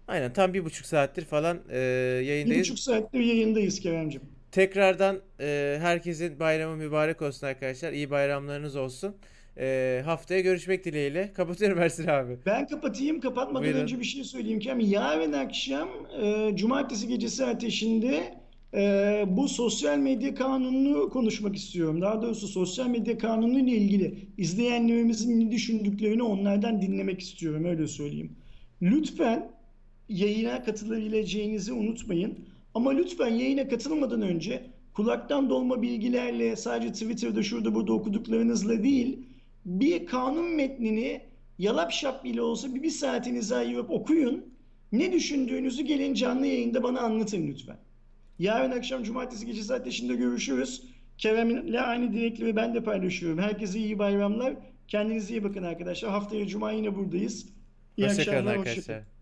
Aynen tam bir buçuk saattir falan e, yayındayız. Bir buçuk saattir yayındayız Kerem'cim. Tekrardan e, herkesin bayramı mübarek olsun arkadaşlar. İyi bayramlarınız olsun. E, haftaya görüşmek dileğiyle. Kapatıyorum Ersin abi. Ben kapatayım. Kapatmadan Buyurun. önce bir şey söyleyeyim Kerem. Yarın akşam e, cumartesi gecesi ateşinde e, bu sosyal medya kanununu konuşmak istiyorum. Daha doğrusu sosyal medya kanunu ile ilgili izleyenlerimizin ne düşündüklerini onlardan dinlemek istiyorum. Öyle söyleyeyim. Lütfen yayına katılabileceğinizi unutmayın. Ama lütfen yayına katılmadan önce kulaktan dolma bilgilerle, sadece Twitter'da şurada burada okuduklarınızla değil, bir kanun metnini yalap şap bile olsa bir, bir saatinizi ayırıp okuyun. Ne düşündüğünüzü gelin canlı yayında bana anlatın lütfen. Yarın akşam cumartesi gece saatlerinde görüşürüz. Kerem'le aynı dilekleri ben de paylaşıyorum. Herkese iyi bayramlar. Kendinize iyi bakın arkadaşlar. Haftaya Cuma yine buradayız. İyi akşamlar. Hoşçakalın.